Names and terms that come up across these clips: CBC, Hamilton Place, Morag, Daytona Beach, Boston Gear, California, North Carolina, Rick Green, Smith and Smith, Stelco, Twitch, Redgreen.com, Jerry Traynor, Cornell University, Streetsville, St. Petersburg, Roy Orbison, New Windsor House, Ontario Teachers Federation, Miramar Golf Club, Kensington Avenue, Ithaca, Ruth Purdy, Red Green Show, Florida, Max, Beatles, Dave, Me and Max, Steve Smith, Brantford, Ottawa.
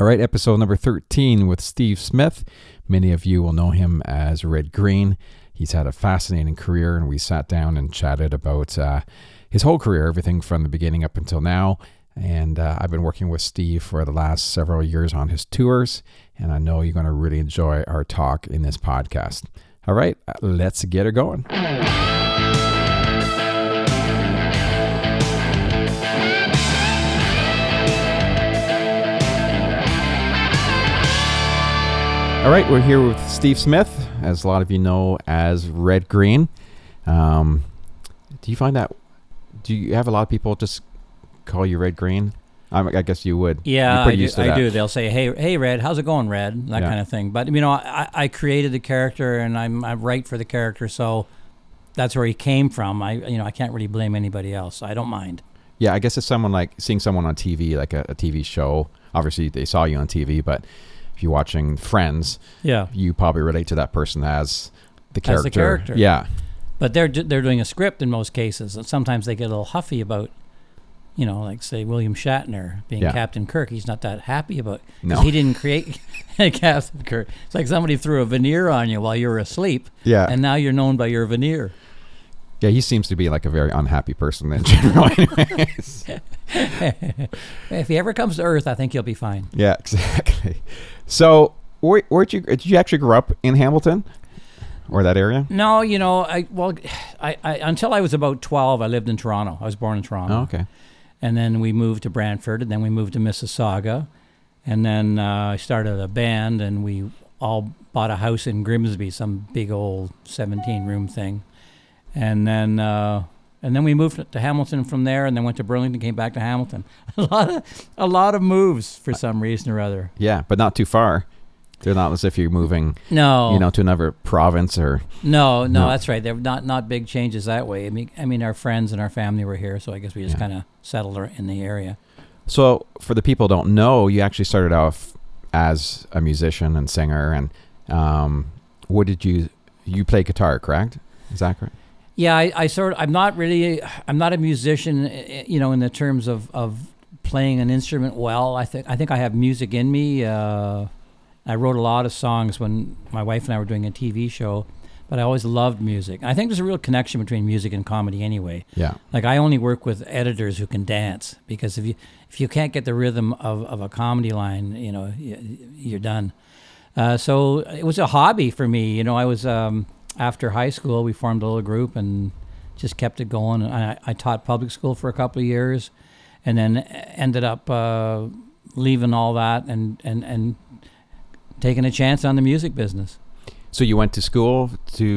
All right, episode number 13 with Steve Smith. Many of you will know him as Red Green. He's had a fascinating career, and we sat down and chatted about his whole career, everything from the beginning up until now. And I've been working with Steve for the last several years on his tours, and I know you're going to really enjoy our talk in this podcast. All right, let's get her going. All right, we're here with Steve Smith, as a lot of you know as Red Green. Do you have a lot of people just call you Red Green? I guess you would. Yeah, I do. They'll say, hey, Red, how's it going, Red? That kind of thing. But, you know, I created the character, and I write for the character, so that's where he came from. I can't really blame anybody else. I don't mind. Yeah, I guess it's someone like seeing someone on TV, like a TV show. Obviously, they saw you on TV, but if you're watching Friends, you probably relate to that person as the character. Yeah. But they're doing a script in most cases, and sometimes they get a little huffy about, you know, like say William Shatner being Captain Kirk. He's not that happy about because he didn't create Captain Kirk. It's like somebody threw a veneer on you while you were asleep, and now you're known by your veneer. Yeah, he seems to be like a very unhappy person in general anyways. If he ever comes to Earth, I think he'll be fine. Yeah, exactly. So, did you actually grow up in Hamilton or that area? No, you know, I until I was about 12, I lived in Toronto. I was born in Toronto. Oh, okay. And then we moved to Brantford, and then we moved to Mississauga. And then I started a band, and we all bought a house in Grimsby, some big old 17-room thing. And then we moved to Hamilton from there, and then went to Burlington, came back to Hamilton. A lot of moves for some reason or other. Yeah, but not too far. They're not as if you're moving, to another province or. No, that's right. They're not big changes that way. I mean, our friends and our family were here, so I guess we just kind of settled in the area. So for the people who don't know, you actually started off as a musician and singer, and what did you play guitar, correct? Is that correct? Yeah, I'm not a musician, you know, in the terms of playing an instrument well. I think I have music in me. I wrote a lot of songs when my wife and I were doing a TV show, but I always loved music. I think there's a real connection between music and comedy anyway. Yeah. Like I only work with editors who can dance, because if you can't get the rhythm of a comedy line, you know, you're done. So it was a hobby for me. You know, I was... After high school, we formed a little group and just kept it going. I taught public school for a couple of years, and then ended up leaving all that and taking a chance on the music business. So you went to school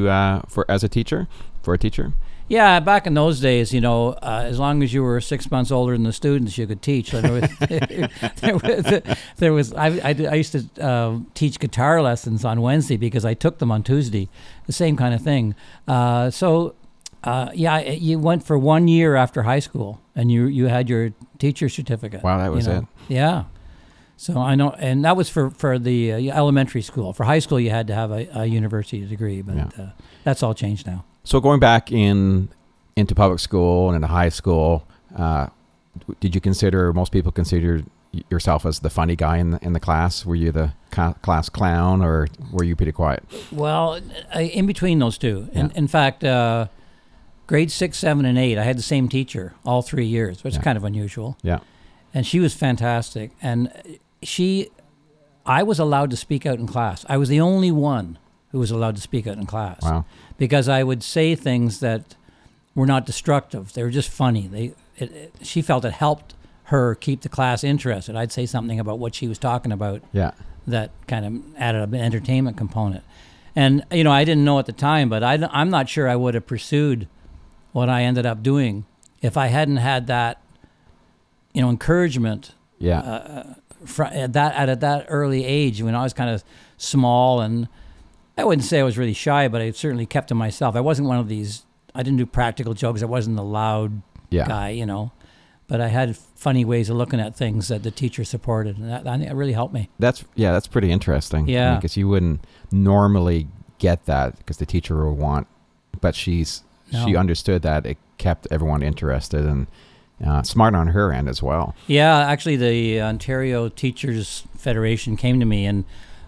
as a teacher? Yeah, back in those days, you know, as long as you were 6 months older than the students, you could teach. So I used to teach guitar lessons on Wednesday because I took them on Tuesday, the same kind of thing. You went for 1 year after high school, and you had your teacher certificate. Wow, that was it. Yeah. So I know, and that was for the elementary school. For high school, you had to have a university degree, but that's all changed now. So going back into public school and into high school, did you consider, most people consider yourself as the funny guy in the class? Were you the class clown, or were you pretty quiet? Well, in between those two. Yeah. In fact, grade 6, 7, and 8, I had the same teacher all 3 years, which is kind of unusual. Yeah. And she was fantastic. And I was allowed to speak out in class. I was the only one who was allowed to speak out in class. Wow. Because I would say things that were not destructive. They were just funny. She felt it helped her keep the class interested. I'd say something about what she was talking about that kind of added an entertainment component. And, you know, I didn't know at the time, but I'm not sure I would have pursued what I ended up doing if I hadn't had that, you know, encouragement at that early age when I was kind of small, and I wouldn't say I was really shy, but I certainly kept to myself. I wasn't one of these, I didn't do practical jokes. I wasn't the loud guy, you know, but I had funny ways of looking at things that the teacher supported, and that really helped me. That's pretty interesting. Yeah. Because you wouldn't normally get that, because the teacher would want, but she understood that it kept everyone interested, and Smart on her end as well. Yeah, actually, the Ontario Teachers Federation came to me and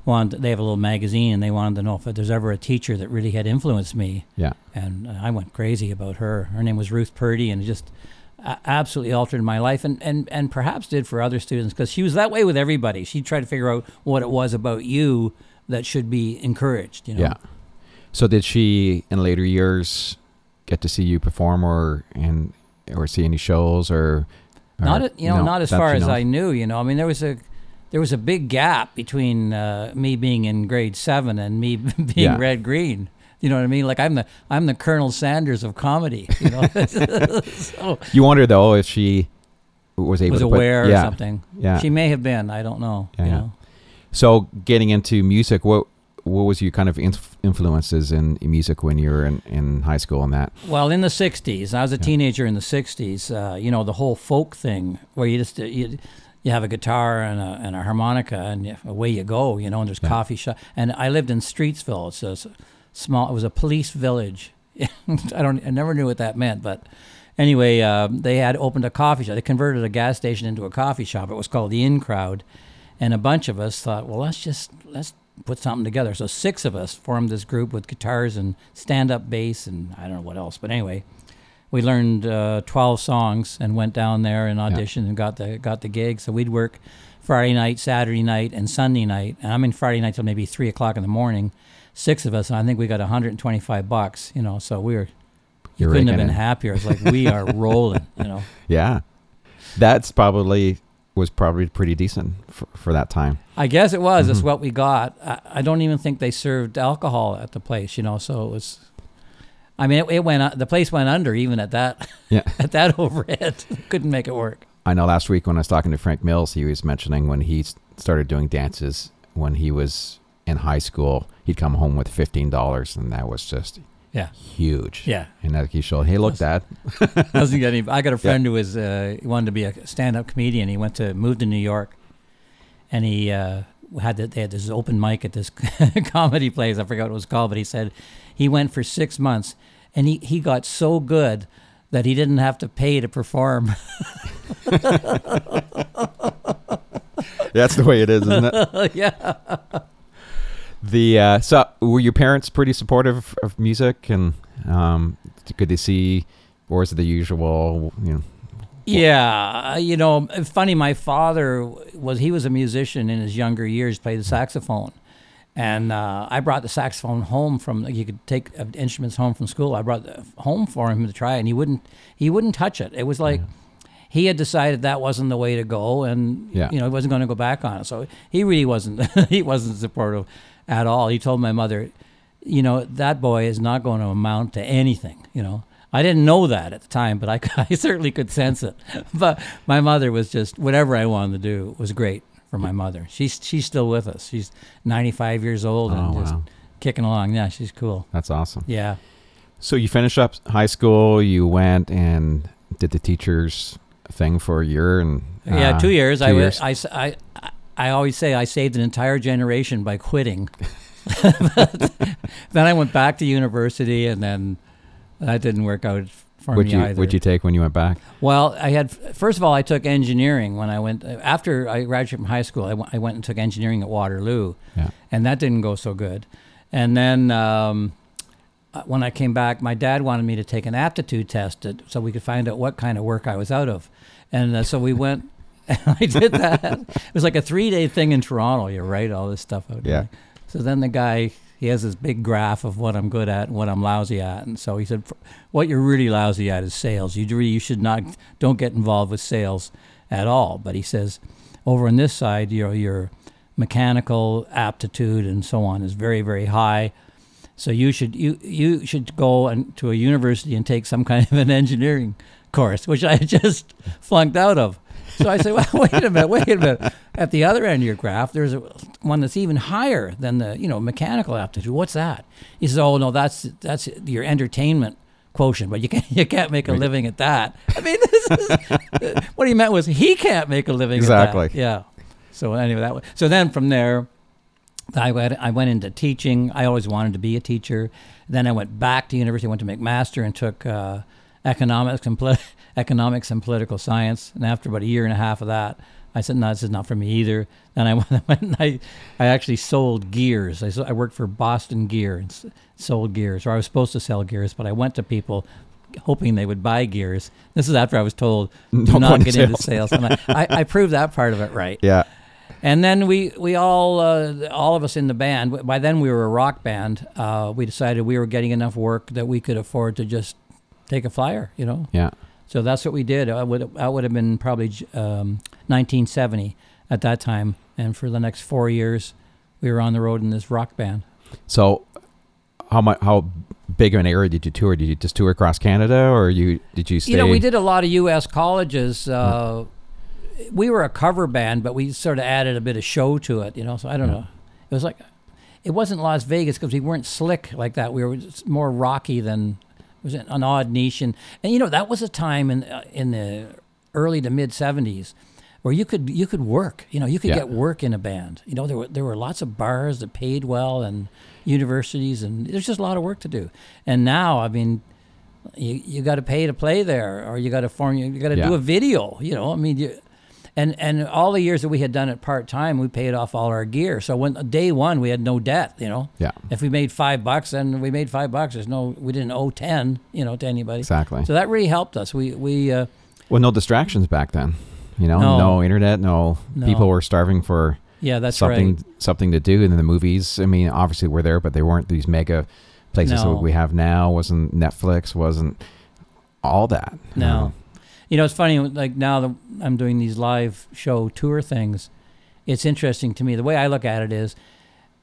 wanted. They have a little magazine, and they wanted to know if there's ever a teacher that really had influenced me. Yeah, and I went crazy about her. Her name was Ruth Purdy, and it just absolutely altered my life, and perhaps did for other students, because she was that way with everybody. She tried to figure out what it was about you that should be encouraged. You know? Yeah. So did she, in later years, get to see you perform or see any shows or not as far as I knew, you know. I mean, there was a big gap between me being in grade 7 and me being Red Green. You know what I mean? Like I'm the Colonel Sanders of comedy, you know. So, you wonder though if she was aware of something. Yeah. She may have been, I don't know, know. So getting into music, what was your kind of influences in music when you were in high school and that? Well, in the 60s, I was a teenager in the 60s, you know, the whole folk thing where you just, you have a guitar and a harmonica and away you go, you know, and there's coffee shop. And I lived in Streetsville. It was a police village. I never knew what that meant, but anyway, they had opened a coffee shop. They converted a gas station into a coffee shop. It was called the In Crowd. And a bunch of us thought, well, let's put something together. So 6 of us formed this group with guitars and stand-up bass and I don't know what else. But anyway, we learned 12 songs and went down there and auditioned and got the gig. So we'd work Friday night, Saturday night, and Sunday night. And I mean Friday night till maybe 3 o'clock in the morning. 6 of us, and I think we got $125, you know. So we were, you couldn't have been happier. It's like we are rolling, you know. Yeah, that's probably. Was probably pretty decent for that time. I guess it was. Mm-hmm. It's what we got. I don't even think they served alcohol at the place, you know, so it was, I mean, it went, the place went under even at that, at that overhead. Couldn't make it work. I know last week when I was talking to Frank Mills, he was mentioning when he started doing dances when he was in high school, he'd come home with $15 and that was just... Yeah, huge. Yeah, and that he showed. Hey, look, Dad. Doesn't get any. I got a friend who was wanted to be a stand-up comedian. He moved to New York, and he they had this open mic at this comedy place. I forgot what it was called, but he said he went for 6 months, and he got so good that he didn't have to pay to perform. That's the way it is, isn't it? Yeah. So were your parents pretty supportive of music and could they see, or was it the usual, you know? Yeah, you know, funny, my father was a musician in his younger years, played the saxophone. And I brought the saxophone home you could take instruments home from school. I brought it home for him to try and he wouldn't touch it. It was like... Yeah. He had decided that wasn't the way to go, and you know he wasn't going to go back on it. So he really wasn't supportive at all. He told my mother, you know, that boy is not going to amount to anything. You know, I didn't know that at the time, but I certainly could sense it. But my mother was just whatever I wanted to do was great for my mother. She's still with us. She's 95 years old and just kicking along. Yeah, she's cool. That's awesome. Yeah. So you finished up high school. You went and did the teachers. Thing for a year and 2 years. I always say I saved an entire generation by quitting. Then I went back to university, and then that didn't work out for me either. What'd you take when you went back? Well, I took engineering when I went after I graduated from high school. I went and took engineering at Waterloo, and that didn't go so good. And then when I came back, my dad wanted me to take an aptitude test so we could find out what kind of work I was out of. And so we went, and I did that. It was like a 3-day thing in Toronto. You write all this stuff out. Yeah. So then the guy, he has this big graph of what I'm good at and what I'm lousy at. And so he said, what you're really lousy at is sales. You should don't get involved with sales at all. But he says, over on this side, your mechanical aptitude and so on is very, very high. So you should go to a university and take some kind of an engineering course, which I just flunked out of. So I said, well, wait a minute. At the other end of your graph, there's one that's even higher than the mechanical aptitude. What's that? He says, oh no, that's your entertainment quotient, but you can't make a living at that. I mean, what he meant was he can't make a living at that. Yeah. So anyway, so then from there. I went into teaching. I always wanted to be a teacher. Then I went back to university. I went to McMaster and took economics and economics and political science. And after about a year and a half of that, I said, no, this is not for me either. Then I actually sold gears. I worked for Boston Gear and sold gears, or I was supposed to sell gears, but I went to people hoping they would buy gears. This is after I was told, do not get into sales. And I proved that part of it right. Yeah. And then we all of us in the band, by then we were a rock band, we decided we were getting enough work that we could afford to just take a flyer, you know? Yeah. So that's what we did. I would have been probably 1970 at that time. And for the next 4 years, we were on the road in this rock band. So how big of an area did you tour? Did you just tour across Canada, or did you stay? You know, we did a lot of U.S. colleges. We were a cover band, but we sort of added a bit of show to it, you know, so I don't know. It was like, it wasn't Las Vegas because we weren't slick like that. We were just more rocky than, it was an odd niche. And you know, that was a time in the early to mid 70s where you could work, you know, you could get work in a band. You know, there were lots of bars that paid well and universities, and there's just a lot of work to do. And now, I mean, you got to pay to play there, or you got to do a video, you know, I mean, And all the years that we had done it part-time, we paid off all our gear. So when day one, we had no debt, you know? Yeah. If we made $5, then we made $5. We didn't owe 10, you know, to anybody. Exactly. So that really helped us. Well, no distractions back then, you know? No internet, no. People were starving for something to do. And then the movies, I mean, obviously were there, but they weren't these mega places that we have now. Wasn't Netflix, wasn't all that. No. You know, it's funny, like now that I'm doing these live show tour things, it's interesting to me. The way I look at it is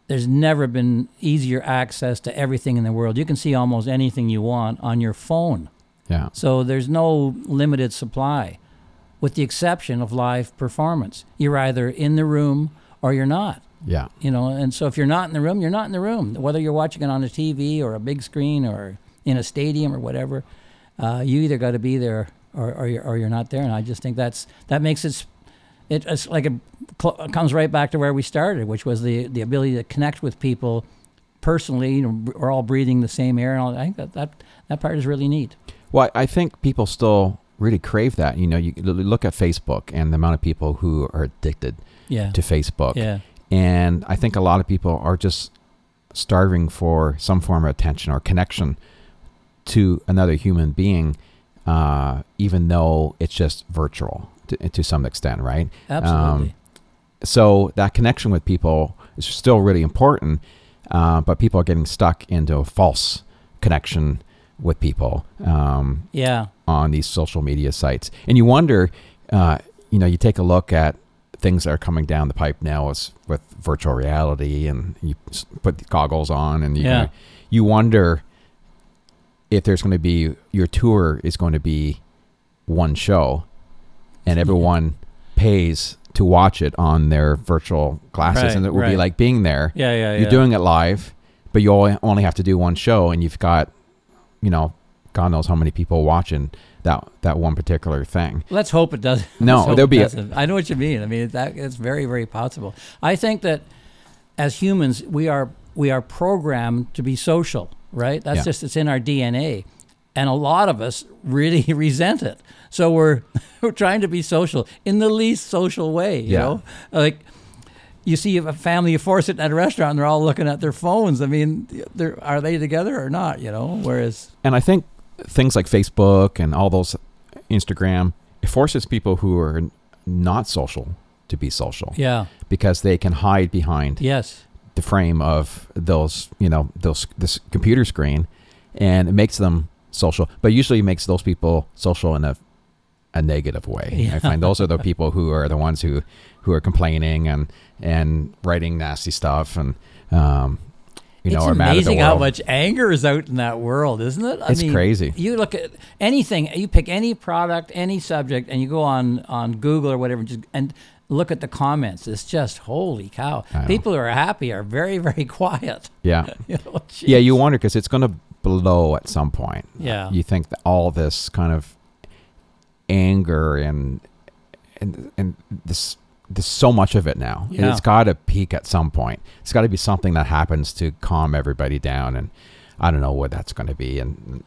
there's never been easier access to everything in the world. You can see almost anything you want on your phone. Yeah. So there's no limited supply, with the exception of live performance. You're either in the room or you're not. Yeah. You know, and so if you're not in the room, you're not in the room. Whether you're watching it on a TV or a big screen or in a stadium or whatever, you either got to be there or you're not there. And I just think that makes it's like it comes right back to where we started, which was the ability to connect with people personally. You know, we're all breathing the same air, and all that. I think that part is really neat. Well, I think people still really crave that. You know, you look at Facebook and the amount of people who are addicted to Facebook, and I think a lot of people are just starving for some form of attention or connection to another human being. Even though it's just virtual to some extent, right? Absolutely. So that connection with people is still really important, but people are getting stuck into a false connection with people on these social media sites. And you wonder, you know, you take a look at things that are coming down the pipe now with virtual reality, and you put the goggles on and you wonder if there's going to be, your tour is going to be one show and everyone pays to watch it on their virtual glasses, and it will be like being there. You're doing it live, but you only have to do one show, and you've got, you know, God knows how many people watching that one particular thing. Let's hope it doesn't. No, there'll be. I know what you mean. I mean, it's very, very possible. I think that as humans, we are programmed to be social. Right? That's just, it's in our DNA. And a lot of us really resent it. So we're trying to be social in the least social way, you know? Like, you see a family of four sitting at a restaurant and they're all looking at their phones. I mean, are they together or not, you know? Whereas... And I think things like Facebook and all those, Instagram, it forces people who are not social to be social. Yeah. Because they can hide behind... Yes. the frame of those, you know, this computer screen, and it makes them social, but usually it makes those people social in a negative way. I find those are the people who are the ones who are complaining and writing nasty stuff, and you know, it's are mad at the world. Amazing how much anger is out in that world, isn't it? I mean, crazy. You look at anything, you pick any product, any subject, and you go on Google or whatever, and look at the comments. It's just, holy cow. People who are happy are very, very quiet. Yeah. You know, you wonder, because it's going to blow at some point. Yeah. You think that all this kind of anger and this, there's so much of it now. Yeah. And it's got to peak at some point. It's got to be something that happens to calm everybody down. And I don't know what that's going to be, and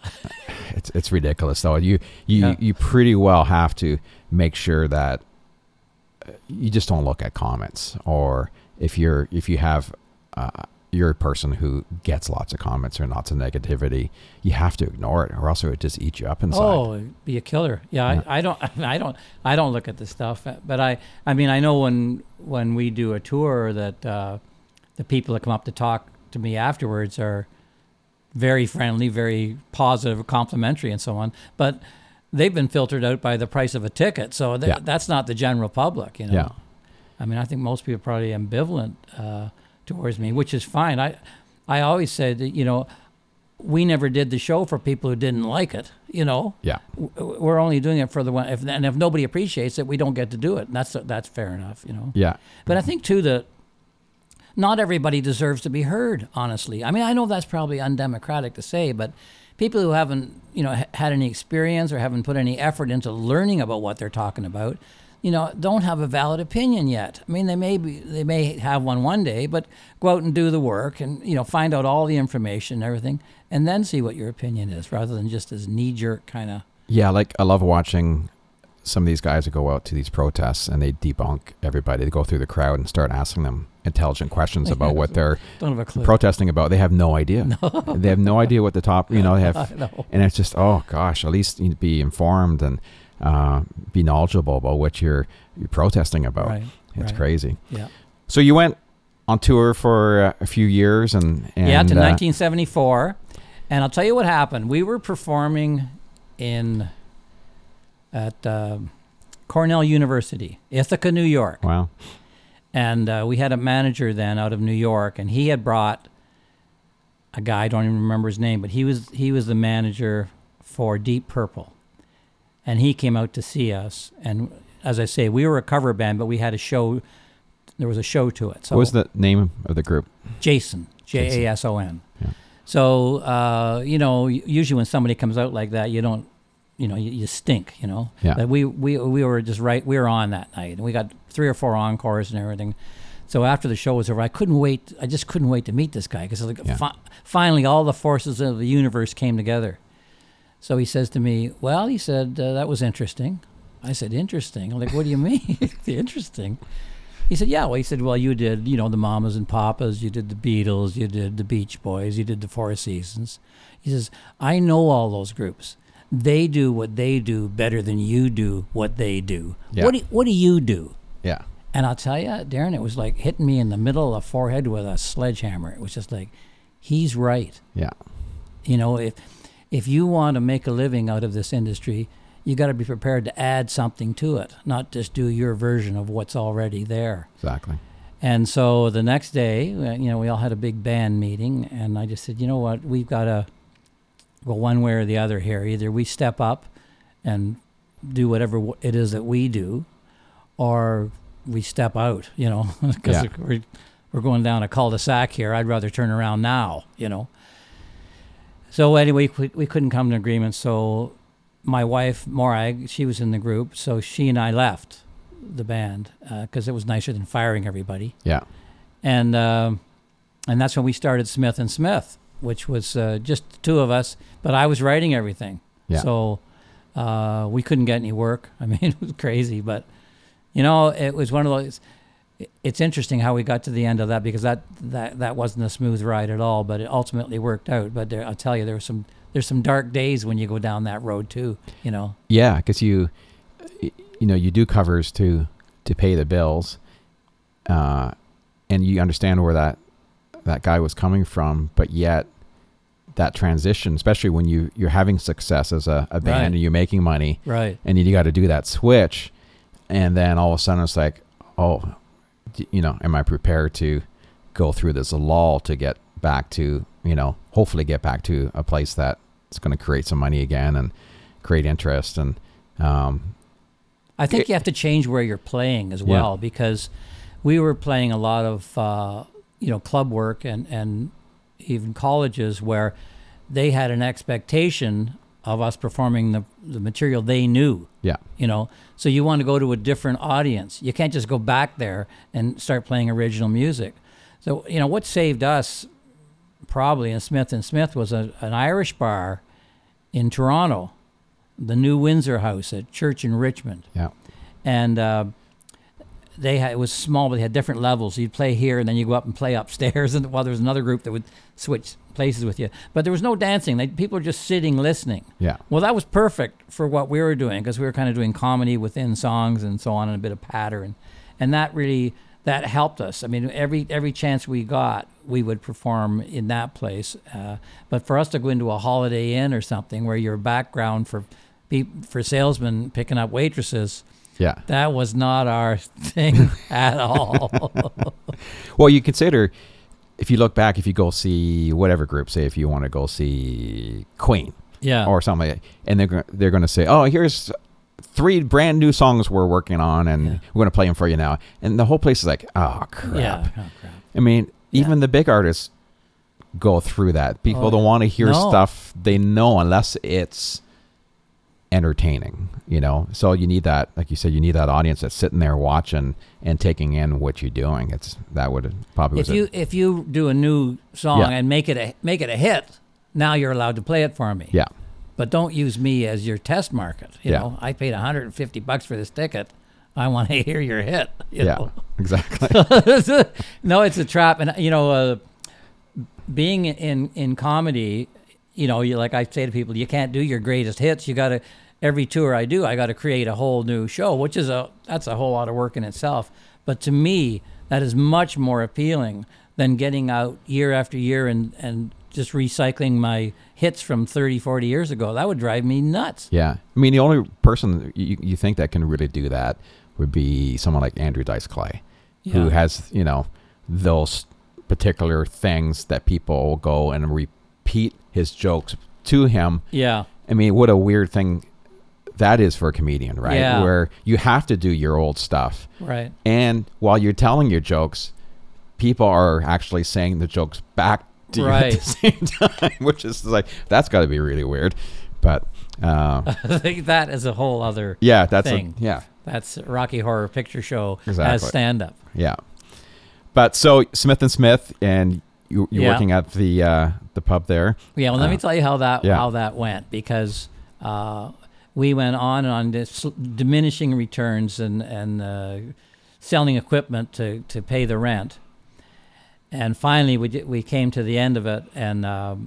it's ridiculous though. You pretty well have to make sure that you just don't look at comments, or if you have you're a person who gets lots of comments or lots of negativity, you have to ignore it, or else it would just eat you up inside. Oh, it'd be a killer. Yeah, yeah. I don't look at the stuff, but I mean, I know when we do a tour that the people that come up to talk to me afterwards are very friendly, very positive, complimentary, and so on. But they've been filtered out by the price of a ticket, so that's not the general public, you know. Yeah. I mean, I think most people are probably ambivalent towards me, which is fine. I always said, you know, we never did the show for people who didn't like it, you know. Yeah. We're only doing it for the one, and if nobody appreciates it, we don't get to do it, and that's fair enough, you know. Yeah. But I think too that not everybody deserves to be heard, honestly. I mean, I know that's probably undemocratic to say, but people who haven't, you know, had any experience or haven't put any effort into learning about what they're talking about, you know, don't have a valid opinion yet. I mean, they may have one day, but go out and do the work and, you know, find out all the information and everything, and then see what your opinion is, rather than just this knee-jerk kind of... Yeah, like, I love watching some of these guys that go out to these protests and they debunk everybody. They go through the crowd and start asking them intelligent questions about what they're protesting about. They have no idea. No. They have no idea what the top, you know, they have. Know. And it's just, oh gosh, at least you'd be informed and be knowledgeable about what you're protesting about. Right. It's crazy. Yeah. So you went on tour for a few years and to 1974. And I'll tell you what happened. We were performing at Cornell University, Ithaca, New York. Wow. And we had a manager then out of New York, and he had brought a guy, I don't even remember his name, but he was the manager for Deep Purple. And he came out to see us. And as I say, we were a cover band, but we had a show. There was a show to it. So what was the name of the group? Jason, Jason. Yeah. So, you know, usually when somebody comes out like that, you don't, you know, you stink, you know. Yeah. But we were just right. We were on that night, and we got 3 or 4 encores and everything. So after the show was over, I couldn't wait. I just couldn't wait to meet this guy, because like finally all the forces of the universe came together. So he says to me, "Well," he said, "that was interesting." I said, "Interesting?" I'm like, "What do you mean, interesting?" He said, "Yeah." Well, he said, "Well, you did, you know, the Mamas and Papas. You did the Beatles. You did the Beach Boys. You did the Four Seasons." He says, "I know all those groups. They do what they do better than you do what they do." Yeah. What do you do? Yeah. And I'll tell you, Darren, it was like hitting me in the middle of the forehead with a sledgehammer. It was just like, he's right. Yeah. You know, if you want to make a living out of this industry, you got to be prepared to add something to it, not just do your version of what's already there. Exactly. And so the next day, you know, we all had a big band meeting, and I just said, you know what, we've got to... well, one way or the other here, either we step up and do whatever it is that we do, or we step out, you know, because we're going down a cul-de-sac here. I'd rather turn around now, you know. So anyway, we couldn't come to an agreement. So my wife, Morag, she was in the group. So she and I left the band because it was nicer than firing everybody. Yeah. And that's when we started Smith and Smith, which was just the two of us, but I was writing everything. Yeah. So we couldn't get any work. I mean, it was crazy, but, you know, it was one of those, it's interesting how we got to the end of that, because that wasn't a smooth ride at all, but it ultimately worked out. But I'll tell you, there's some dark days when you go down that road too, you know. Yeah, because you know, you do covers to pay the bills, and you understand where that guy was coming from, but yet that transition, especially when you're having success as a band, right, and you're making money, right, and you got to do that switch, and then all of a sudden it's like, oh, you know, am I prepared to go through this lull to get back to, you know, hopefully get back to a place that's going to create some money again and create interest? And I think you have to change where you're playing as well, because we were playing a lot of you know, club work and even colleges where they had an expectation of us performing the material they knew. Yeah. You know, so you want to go to a different audience. You can't just go back there and start playing original music. So, you know, what saved us probably, and Smith was an Irish bar in Toronto, the New Windsor House, a church in Richmond. Yeah. And it was small, but they had different levels. You'd play here, and then you go up and play upstairs, and there was another group that would switch places with you. But there was no dancing. People were just sitting, listening. Yeah. Well, that was perfect for what we were doing, because we were kind of doing comedy within songs and so on, and a bit of patter. And that really, that helped us. I mean, every chance we got, we would perform in that place. But for us to go into a Holiday Inn or something where your background for salesmen picking up waitresses, yeah, that was not our thing at all. Well, you consider, if you look back, if you go see whatever group, say if you want to go see Queen, yeah, or something like that, and they're going to say, oh, here's 3 brand new songs we're working on, and yeah, we're going to play them for you now. And the whole place is like, oh, crap. Yeah, oh, crap. I mean, even the big artists go through that. People don't want to hear stuff they know unless it's entertaining, you know? So you need that, like you said, you need that audience that's sitting there watching and taking in what you're doing. If you do a new song, yeah, and make it a hit, now you're allowed to play it for me. Yeah. But don't use me as your test market. You know, I paid $150 for this ticket. I want to hear your hit. You know? Exactly. No, it's a trap. And, you know, being in comedy, you know, like I say to people, you can't do your greatest hits. You got to, every tour I do, I got to create a whole new show, which is that's a whole lot of work in itself. But to me, that is much more appealing than getting out year after year and just recycling my hits from 30, 40 years ago. That would drive me nuts. Yeah. I mean, the only person you think that can really do that would be someone like Andrew Dice Clay, yeah, who has, you know, those particular things that people go and repeat his jokes to him. Yeah. I mean, what a weird thing that is for a comedian, right? Yeah. Where you have to do your old stuff. Right. And while you're telling your jokes, people are actually saying the jokes back to right, you at the same time, which is like, that's got to be really weird. But I think that is a whole other thing. That's Rocky Horror Picture Show as stand-up. Yeah. But so Smith and Smith, and you're working at the pub there. Yeah. Well, let me tell you how that went, because we went on this diminishing returns and selling equipment to pay the rent. And finally, we came to the end of it, and there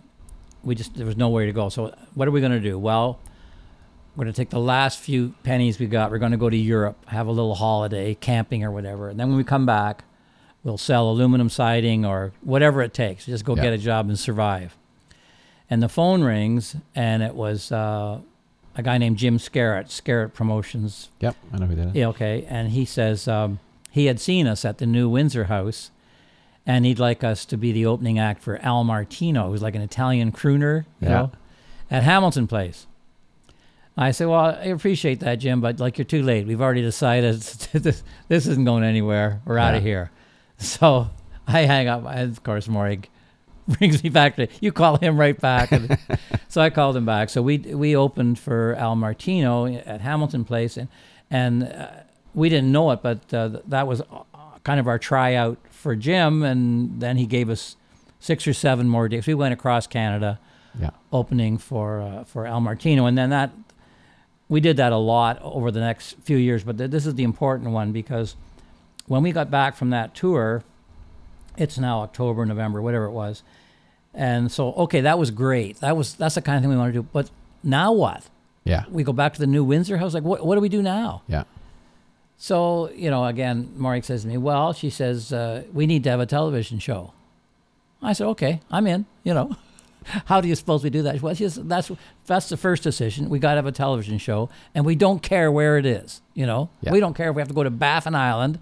was nowhere to go. So what are we going to do? Well, we're going to take the last few pennies we got. We're going to go to Europe, have a little holiday, camping or whatever. And then when we come back, we'll sell aluminum siding or whatever it takes. Just go get a job and survive. And the phone rings, and it was a guy named Jim Scarrett, Scarrett Promotions. Yep, I know who that is. Yeah, okay. And he says he had seen us at the New Windsor House, and he'd like us to be the opening act for Al Martino, who's like an Italian crooner, you know, at Hamilton Place. I said, well, I appreciate that, Jim, but like, you're too late. We've already decided this isn't going anywhere. We're out of here. So I hang up. And of course, Morag brings me back to, you call him right back. So I called him back. So we opened for Al Martino at Hamilton Place, and we didn't know it, but that was kind of our tryout for Jim, and then he gave us 6 or 7 more days. We went across Canada, opening for Al Martino, and then that we did that a lot over the next few years. But this is the important one, because when we got back from that tour, it's now October, November, whatever it was, and so that was great. That's the kind of thing we want to do. But now what? Yeah, we go back to the New Windsor House. Like, what do we do now? Yeah. So, you know, again, Morag says to me, well, she says, we need to have a television show. I said, okay, I'm in, you know. How do you suppose we do that? Well, she says, that's the first decision. We got to have a television show, and we don't care where it is, you know. Yeah. We don't care if we have to go to Baffin Island,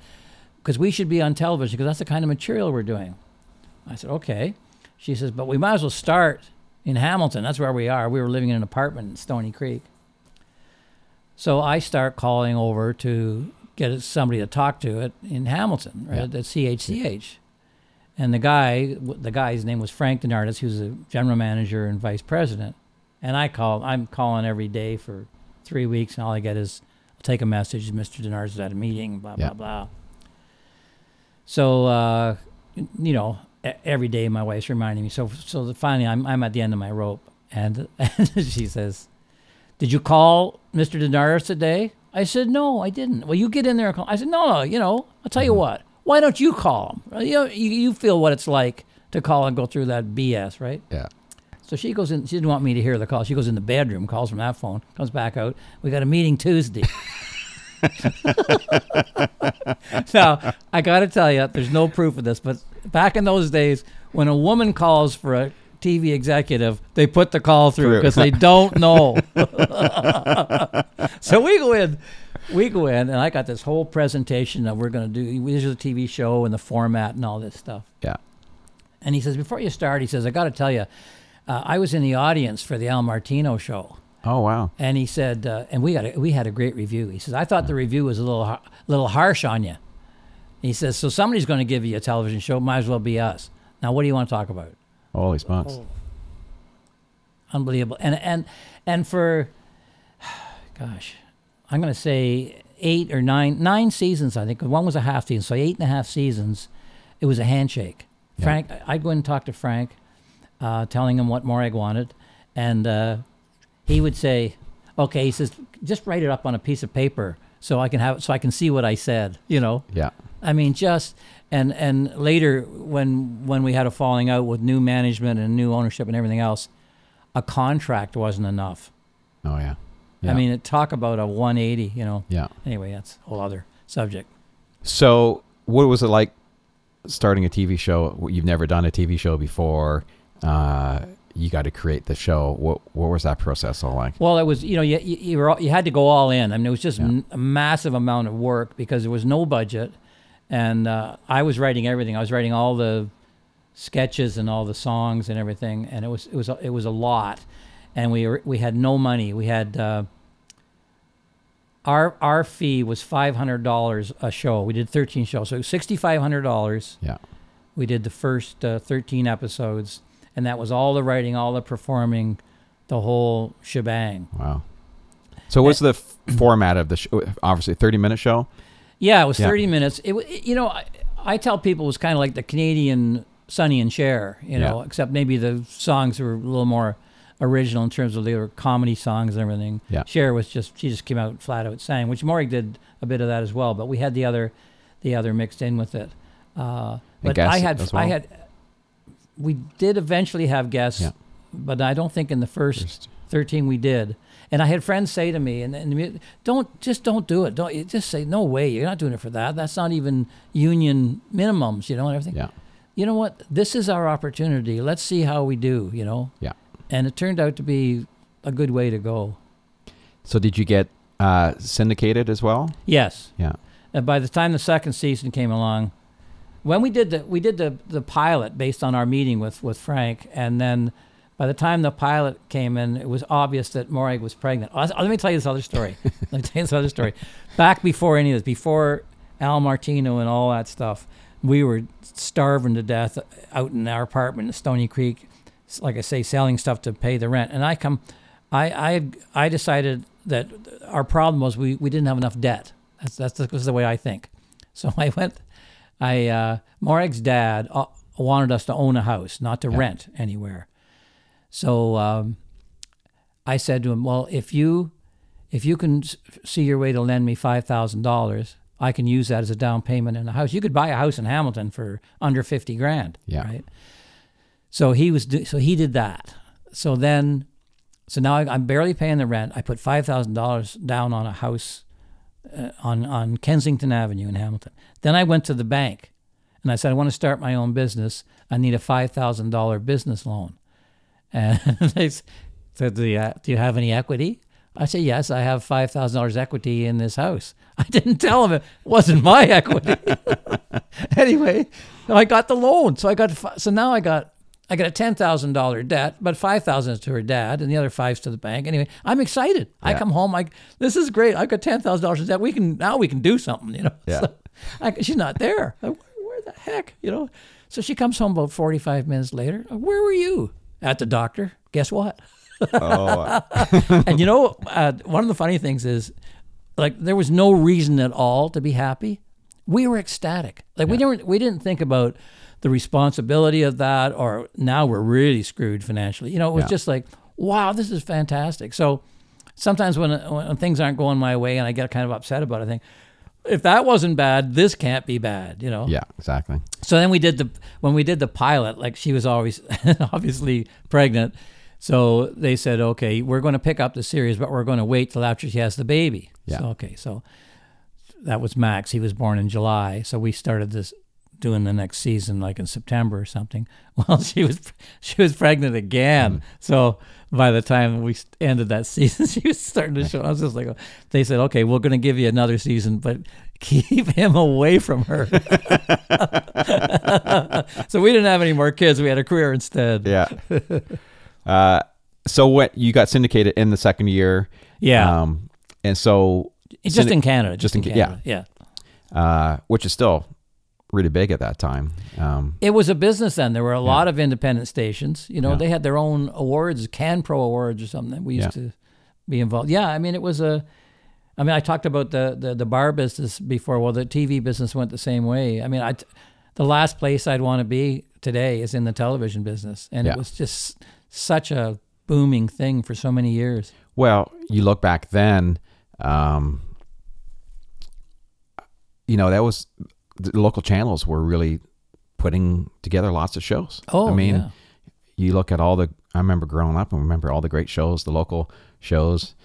because we should be on television, because that's the kind of material we're doing. I said, okay. She says, but we might as well start in Hamilton. That's where we are. We were living in an apartment in Stony Creek. So I start calling over to get somebody to talk to it in Hamilton, right, at CHCH. And the guy's name was Frank Denardis, who's a general manager and vice president. And I'm calling every day for 3 weeks, and all I get is, I'll take a message, Mr. Denardis is at a meeting, blah, blah, blah. So, you know, every day my wife's reminding me. So finally I'm at the end of my rope, and she says, "Did you call Mr. Denardis today?" I said, "No, I didn't." "Well, you get in there and call." I said, "No, I'll tell you what. Why don't you call him? You feel what it's like to call and go through that BS, right?" Yeah. So she goes in. She didn't want me to hear the call. She goes in the bedroom, calls from that phone, comes back out. "We got a meeting Tuesday." Now, I got to tell you, there's no proof of this, but back in those days, when a woman calls for a TV executive, they put the call through because they don't know. So we go in, and I got this whole presentation that we're going to do. This is a TV show and the format and all this stuff. Yeah. And he says, "Before you start," he says, "I got to tell you, I was in the audience for the Al Martino show." Oh, wow. And he said, and we had a great review. He says, "I thought the review was a little harsh on you." He says, "So somebody's going to give you a television show. Might as well be us. Now, what do you want to talk about?" Holy smokes. Oh. Unbelievable. And for, gosh, I'm going to say 8 or 9 seasons, I think. One was a half season, so 8.5 seasons. It was a handshake. Yeah. Frank, I'd go in and talk to Frank, telling him what Morag wanted, and... he would say, "Okay," he says, "just write it up on a piece of paper so I can have it, so I can see what I said." Yeah. I mean, just and later when we had a falling out with new management and new ownership and everything else, a contract wasn't enough. Oh yeah. Yeah. I mean, talk about a 180. Yeah. Anyway, that's a whole other subject. So, what was it like starting a TV show? You've never done a TV show before. You got to create the show. What was that process all like? Well, it was, you had to go all in. I mean, it was just a massive amount of work because there was no budget. And I was writing everything. I was writing all the sketches and all the songs and everything. And it was a lot. And we had no money. We had, our fee was $500 a show. We did 13 shows. So $6,500. Yeah. We did the first 13 episodes. And that was all the writing, all the performing, the whole shebang. Wow. So what's the format of the show? Obviously, a 30-minute show? Yeah, it was 30 minutes. It, I tell people it was kind of like the Canadian Sonny and Cher, except maybe the songs were a little more original in terms of they were comedy songs and everything. Yeah. Cher was she just came out flat out sang, which Morag did a bit of that as well, but we had the other mixed in with it. But we did eventually have guests, but I don't think in the first 13 we did. And I had friends say to me, and don't do it. Don't just say, "No way, you're not doing it for that. That's not even union minimums, and everything." Yeah. You know what? This is our opportunity. Let's see how we do, Yeah. And it turned out to be a good way to go. So did you get syndicated as well? Yes. Yeah. And by the time the second season came along, when we did the pilot based on our meeting with Frank, and then by the time the pilot came in, it was obvious that Morag was pregnant. Let me tell you this other story. Back before any of this, before Al Martino and all that stuff, we were starving to death out in our apartment in Stony Creek, like I say, selling stuff to pay the rent. And I decided that our problem was we didn't have enough debt. That's the way I think. So I went. Morag's dad wanted us to own a house, not to rent anywhere. So I said to him, "Well, if you can see your way to lend me $5,000, I can use that as a down payment in a house. You could buy a house in Hamilton for under $50,000, right?" So he did that. So now I'm barely paying the rent. I put $5,000 down on a house on Kensington Avenue in Hamilton. Then I went to the bank and I said, "I want to start my own business. I need a $5,000 business loan." And they said, "Do you have any equity?" I said, "Yes, I have $5,000 equity in this house." I didn't tell them it wasn't my equity. Anyway, I got the loan. So now I got a $10,000 debt, but $5,000 is to her dad, and the other $5,000's to the bank. Anyway, I'm excited. Yeah. I come home, this is great. I've got $10,000 in debt. We can do something, Yeah. So she's not there. Where the heck, So she comes home about 45 minutes later. "Where were you?" "At the doctor." Guess what? Oh. And one of the funny things is, there was no reason at all to be happy. we were ecstatic. Like we didn't think about the responsibility of that, or now we're really screwed financially. You know, it was just like, wow, this is fantastic. So sometimes when things aren't going my way and I get kind of upset about it, I think, if that wasn't bad, this can't be bad, you know? Yeah, exactly. So then when we did the pilot, like she was always obviously pregnant. So they said, okay, we're going to pick up the series, but we're going to wait till after she has the baby. Yeah. So that was Max. He was born in July. So we started this doing the next season, like in September or something. Well, she was pregnant again. Mm. So by the time we ended that season, she was starting to show. I was just like, they said, okay, we're going to give you another season, but keep him away from her. So we didn't have any more kids. We had a career instead. Yeah. So what, you got syndicated in the second year? Yeah. And so it's just in Canada. Just in Canada. Yeah. Which is still really big at that time. It was a business then. There were a lot of independent stations. You know, they had their own awards, CanPro Awards or something that we used to be involved. Yeah, I mean, it was I talked about the bar business before. Well, the TV business went the same way. I mean, the last place I'd want to be today is in the television business. And it was just such a booming thing for so many years. Well, you look back then, you know, that was... the local channels were really putting together lots of shows. Oh, I mean, you look at I remember growing up and remember all the great shows, the local shows,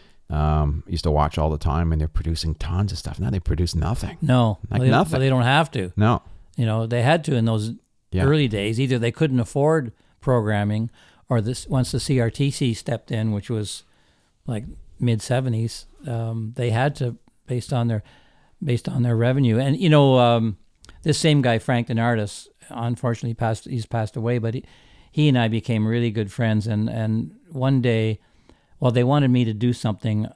used to watch all the time, and they're producing tons of stuff. Now they produce nothing. No, like nothing. Well, they don't have to. No. You know, they had to in those early days. Either they couldn't afford programming, or once the CRTC stepped in, which was like mid 70s, they had to, based on their revenue. And, you know, this same guy, Frank Denardis, unfortunately he's passed away, but he and I became really good friends. And one day, well, they wanted me to do something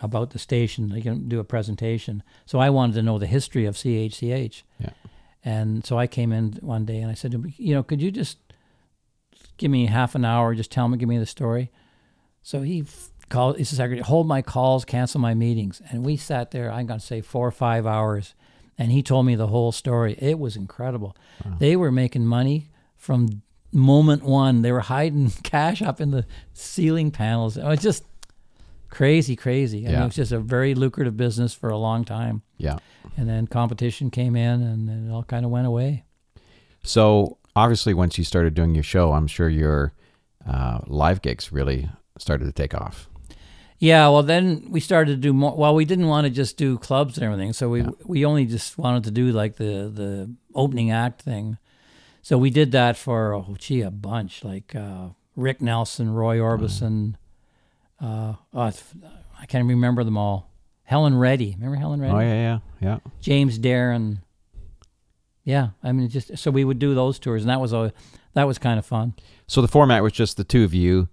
about the station, like, you know, do a presentation. So I wanted to know the history of CHCH. Yeah. And so I came in one day and I said, you know, could you just give me half an hour, just give me the story? So he... his secretary, hold my calls, cancel my meetings. And we sat there, I'm going to say 4 or 5 hours, and he told me the whole story. It was incredible. Wow. They were making money from moment one. They were hiding cash up in the ceiling panels. It was just crazy. I mean, it was just a very lucrative business for a long time. Yeah. And then competition came in, and it all kind of went away. So obviously once you started doing your show, I'm sure your live gigs really started to take off. Yeah, well, then we started to do more. Well, we didn't want to just do clubs and everything, so we only just wanted to do like the opening act thing. So we did that for a bunch, like Rick Nelson, Roy Orbison, I can't remember them all. Helen Reddy, remember Helen Reddy? Oh yeah. James Darren. Yeah, I mean, just so we would do those tours, and that was kind of fun. So the format was just the two of you.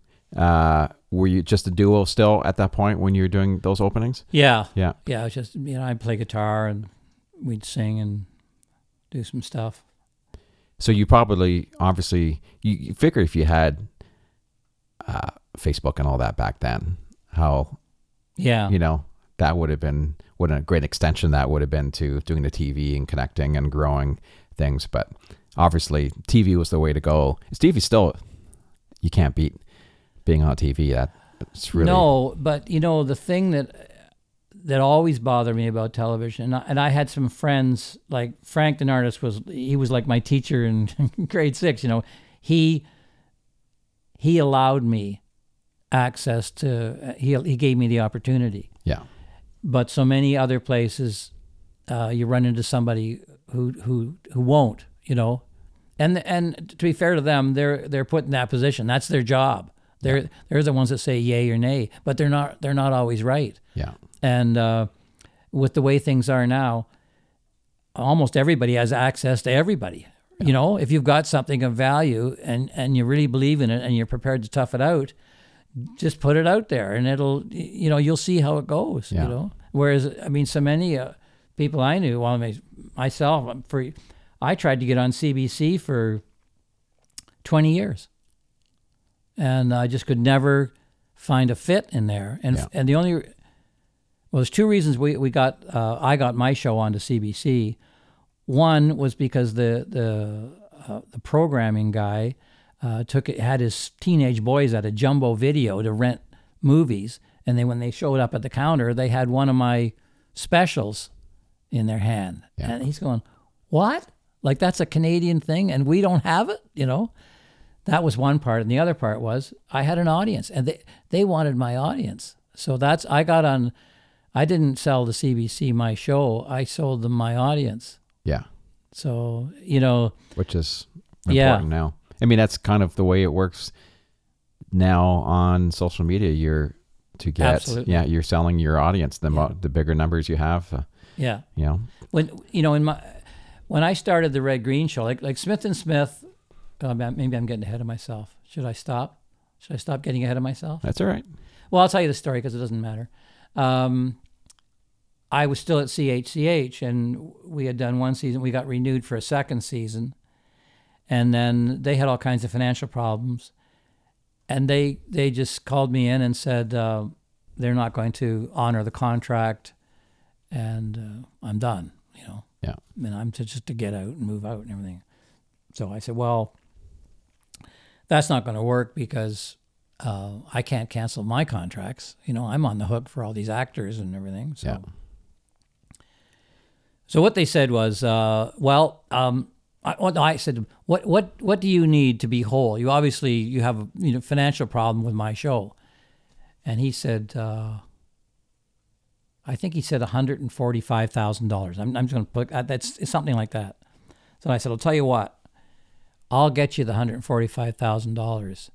Were you just a duo still at that point when you were doing those openings? Yeah. It was just, you know, I'd play guitar and we'd sing and do some stuff. So you probably, obviously, you figured if you had Facebook and all that back then, how, you know, that would have been, what a great extension that would have been to doing the TV and connecting and growing things. But obviously, TV was the way to go. TV still, you can't beat being on TV. That's really... No, but you know, the thing that always bothered me about television, and I had some friends, like Frank Denardis was like my teacher in grade 6, you know, he allowed me access to, he gave me the opportunity. Yeah. But so many other places, you run into somebody who won't, you know, and to be fair to them, they're put in that position. That's their job. They're the ones that say yay or nay, but they're not always right. Yeah. And with the way things are now, almost everybody has access to everybody. Yeah. You know, if you've got something of value and you really believe in it and you're prepared to tough it out, just put it out there and it'll, you know, you'll see how it goes, you know. Whereas, I mean, so many people I knew, well, myself, I tried to get on CBC for 20 years. And I just could never find a fit in there. And and the only, well, there's two reasons I got my show onto CBC. One was because the programming guy had his teenage boys at a Jumbo Video to rent movies, and when they showed up at the counter, they had one of my specials in their hand. Yeah. And he's going, "What? Like that's a Canadian thing and we don't have it?" You know? That was one part, and the other part was I had an audience, and they wanted my audience. So I didn't sell the CBC my show, I sold them my audience. Yeah. So, which is important now. I mean, that's kind of the way it works now on social media. You're selling your audience. The bigger numbers you have, When I started the Red Green Show, like Smith and Smith, maybe I'm getting ahead of myself. Should I stop? Should I stop getting ahead of myself? That's all right. Well, I'll tell you the story because it doesn't matter. I was still at CHCH, and we had done one season. We got renewed for a second season, and then they had all kinds of financial problems. And they just called me in and said, they're not going to honor the contract, and I'm done, Yeah. And I'm just to get out and move out and everything. So I said, well, that's not going to work because I can't cancel my contracts. I'm on the hook for all these actors and everything. So, So what they said was, I said, what do you need to be whole? You obviously have a financial problem with my show. And he said, I think he said $145,000. I'm just going to put it's something like that. So I said, I'll tell you what, I'll get you the $145,000,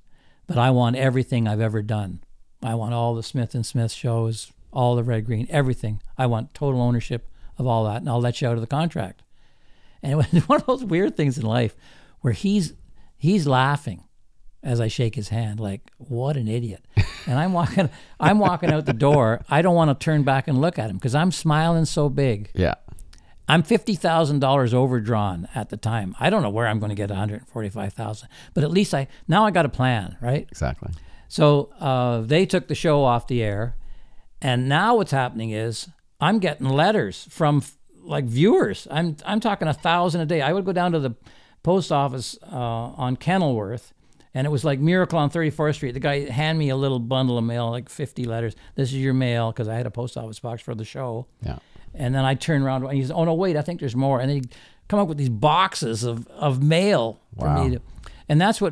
but I want everything I've ever done. I want all the Smith and Smith shows, all the Red Green, everything. I want total ownership of all that, and I'll let you out of the contract. And it was one of those weird things in life where he's laughing as I shake his hand, like, what an idiot. And I'm walking out the door. I don't want to turn back and look at him because I'm smiling so big. Yeah. I'm $50,000 overdrawn at the time. I don't know where I'm going to get $145,000, but at least now I got a plan, right? Exactly. So they took the show off the air, and now what's happening is I'm getting letters from viewers. I'm talking 1,000 a day. I would go down to the post office on Kenilworth, and it was like Miracle on 34th Street. The guy hand me a little bundle of mail, like 50 letters. This is your mail, because I had a post office box for the show. Yeah. And then I turn around and he says, "Oh no, wait, I think there's more." And they come up with these boxes of mail for me to, and that's where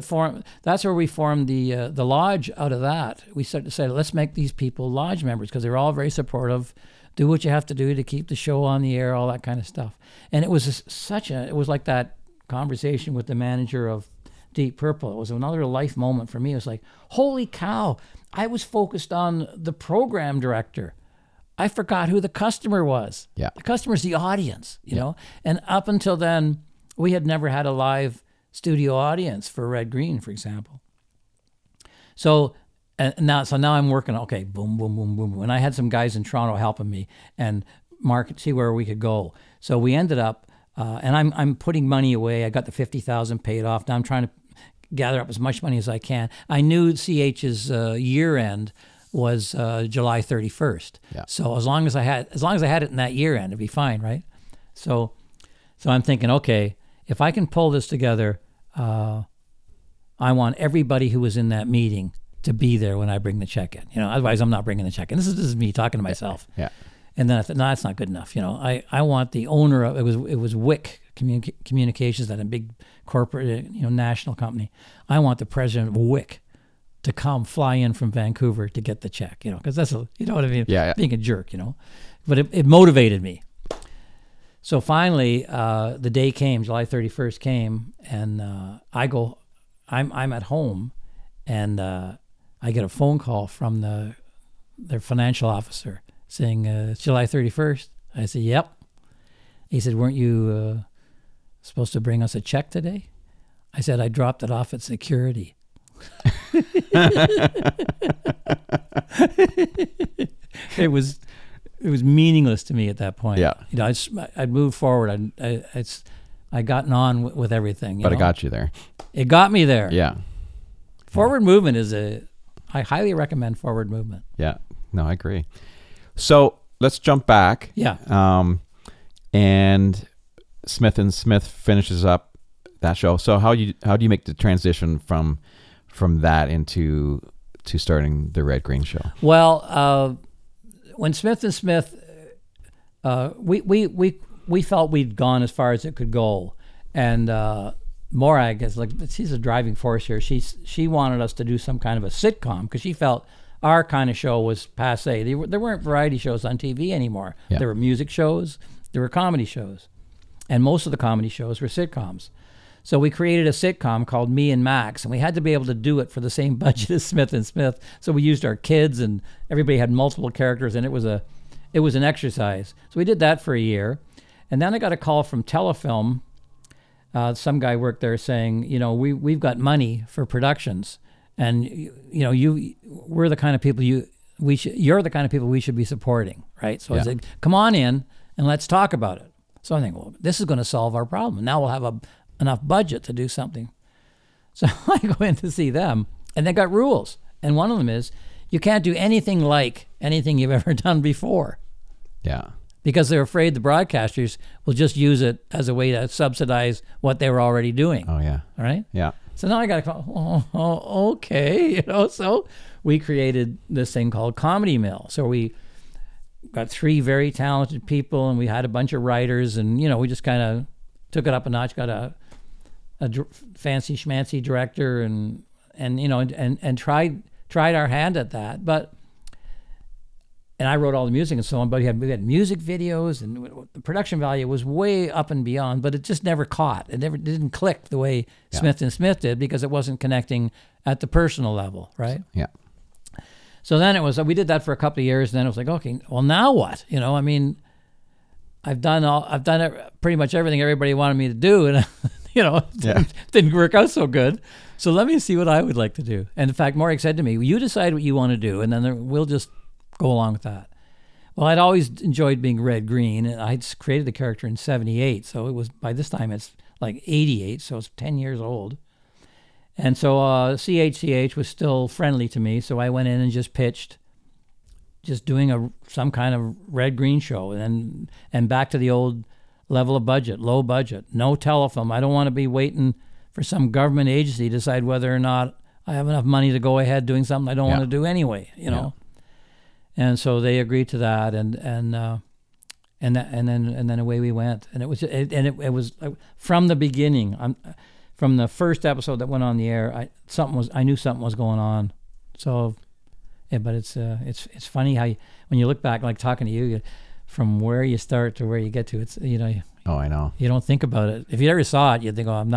we formed the lodge out of that. We started to say, let's make these people lodge members because they're all very supportive. Do what you have to do to keep the show on the air, all that kind of stuff. And it was it was like that conversation with the manager of Deep Purple. It was another life moment for me. It was like, holy cow, I was focused on the program director. I forgot who the customer was. Yeah. The customer's the audience, you know? And up until then, we had never had a live studio audience for Red Green, for example. So now I'm working, okay, boom, boom, boom, boom, boom. And I had some guys in Toronto helping me and see where we could go. So we ended up, and I'm putting money away. I got the $50,000 paid off. Now I'm trying to gather up as much money as I can. I knew CH's year end was July 31st. Yeah. So as long as I had it in that year end, it'd be fine, right? So I'm thinking, okay, if I can pull this together, I want everybody who was in that meeting to be there when I bring the check in, otherwise I'm not bringing the check in. This is me talking to myself. Yeah. And then I thought, no, that's not good enough. I want the owner of, it was WIC Communications, that a big corporate, national company. I want the president of WIC to come fly in from Vancouver to get the check, cause that's, you know what I mean? Yeah. Being a jerk, but it motivated me. So finally, the day came, July 31st came, and I'm at home, and I get a phone call from their financial officer saying, it's July 31st. I said, yep. He said, weren't you supposed to bring us a check today? I said, I dropped it off at security. It was meaningless to me at that point. Yeah. I'd moved forward. I'd gotten on with everything. But it got you there. It got me there. Yeah. Forward movement is I highly recommend forward movement. Yeah, no, I agree. So let's jump back. Yeah. And Smith and Smith finishes up that show. So how do you make the transition from that into starting the Red Green Show? Well, when Smith and Smith, we felt we'd gone as far as it could go, and Morag is like, she's a driving force here. She wanted us to do some kind of a sitcom because she felt our kind of show was passé. There weren't variety shows on TV anymore. Yeah. There were music shows, there were comedy shows, and most of the comedy shows were sitcoms. So we created a sitcom called Me and Max, and we had to be able to do it for the same budget as Smith and Smith. So we used our kids, and everybody had multiple characters, and it was an exercise. So we did that for a year, and then I got a call from Telefilm. Some guy worked there saying, you know, we've got money for productions, and we're the kind of people you're the kind of people we should be supporting, right? So I was like, come on in and let's talk about it. So I think, well, this is going to solve our problem. Now we'll have enough budget to do something. So I go in to see them, and they got rules, and one of them is you can't do anything like anything you've ever done before. Yeah. Because they're afraid the broadcasters will just use it as a way to subsidize what they were already doing. Oh, yeah. All right? Yeah. So now I got to go, oh, okay. So we created this thing called Comedy Mill. So we got three very talented people, and we had a bunch of writers, and, we just kind of took it up a notch, got a fancy schmancy director and tried our hand at that. But... and I wrote all the music and so on, but we had music videos, and the production value was way up and beyond, but it just never caught. It didn't click the way Smith and Smith did, because it wasn't connecting at the personal level, right? Yeah. So then we did that for a couple of years, and then it was like, okay, well, now what? I've done pretty much everything everybody wanted me to do, and it didn't work out so good. So let me see what I would like to do. And in fact, Morag said to me, you decide what you want to do, and then we'll just go along with that. Well, I'd always enjoyed being Red Green, and I'd created the character in 1978, so it was, by this time it's like 1988, so it's 10 years old. And so CHCH was still friendly to me, so I went in and just pitched just doing some kind of Red Green show, and back to the old level of budget, low budget, no Telefilm. I don't want to be waiting for some government agency to decide whether or not I have enough money to go ahead doing something I don't want to do anyway, . And so they agreed to that, and then away we went. And it was from the beginning, from the first episode that went on the air, I knew something was going on. So, yeah, but it's funny how when you look back, like talking to you, from where you start to where you get to, it's. Oh, I know. You don't think about it. If you ever saw it, you'd think, oh, I'm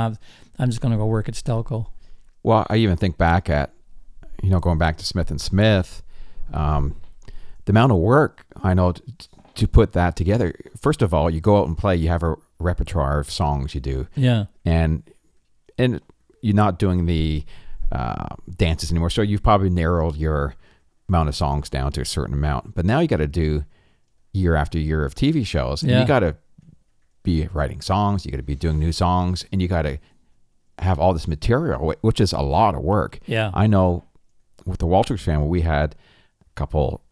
just going to go work at Stelco. Well, I even think back at, going back to Smith and Smith. The amount of work I know to put that together. First of all, you go out and play. You have a repertoire of songs you do. Yeah. And you're not doing the dances anymore. So you've probably narrowed your amount of songs down to a certain amount. But now you got to do year after year of TV shows. And you got to be writing songs. You got to be doing new songs. And you got to have all this material, which is a lot of work. Yeah. I know with the Walters family, we had a couple...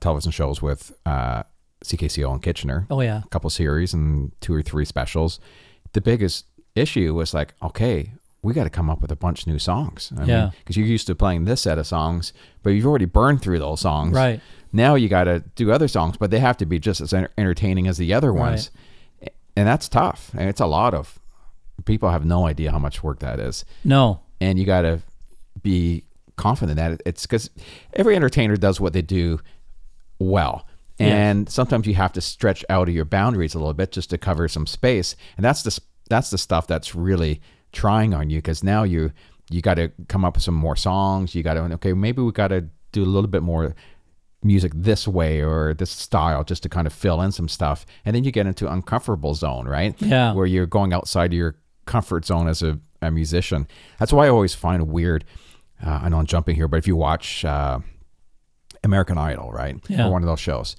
television shows with CKCO and Kitchener. Oh, yeah. A couple series and 2 or 3 specials. The biggest issue was like, okay, we got to come up with a bunch of new songs. I mean, because you're used to playing this set of songs, but you've already burned through those songs. Right. Now you got to do other songs, but they have to be just as entertaining as the other ones. Right. And that's tough. And it's a lot of... people have no idea how much work that is. No. And you got to be confident that it's, because every entertainer does what they do well, and sometimes you have to stretch out of your boundaries a little bit just to cover some space, and that's the stuff that's really trying on you, because now you got to come up with some more songs. You got to, okay, maybe we got to do a little bit more music this way or this style just to kind of fill in some stuff, and then you get into uncomfortable zone, right? Yeah, where you're going outside of your comfort zone as a musician. That's why I always find weird. I know I'm jumping here, but if you watch American Idol, right? Yeah. Or one of those shows.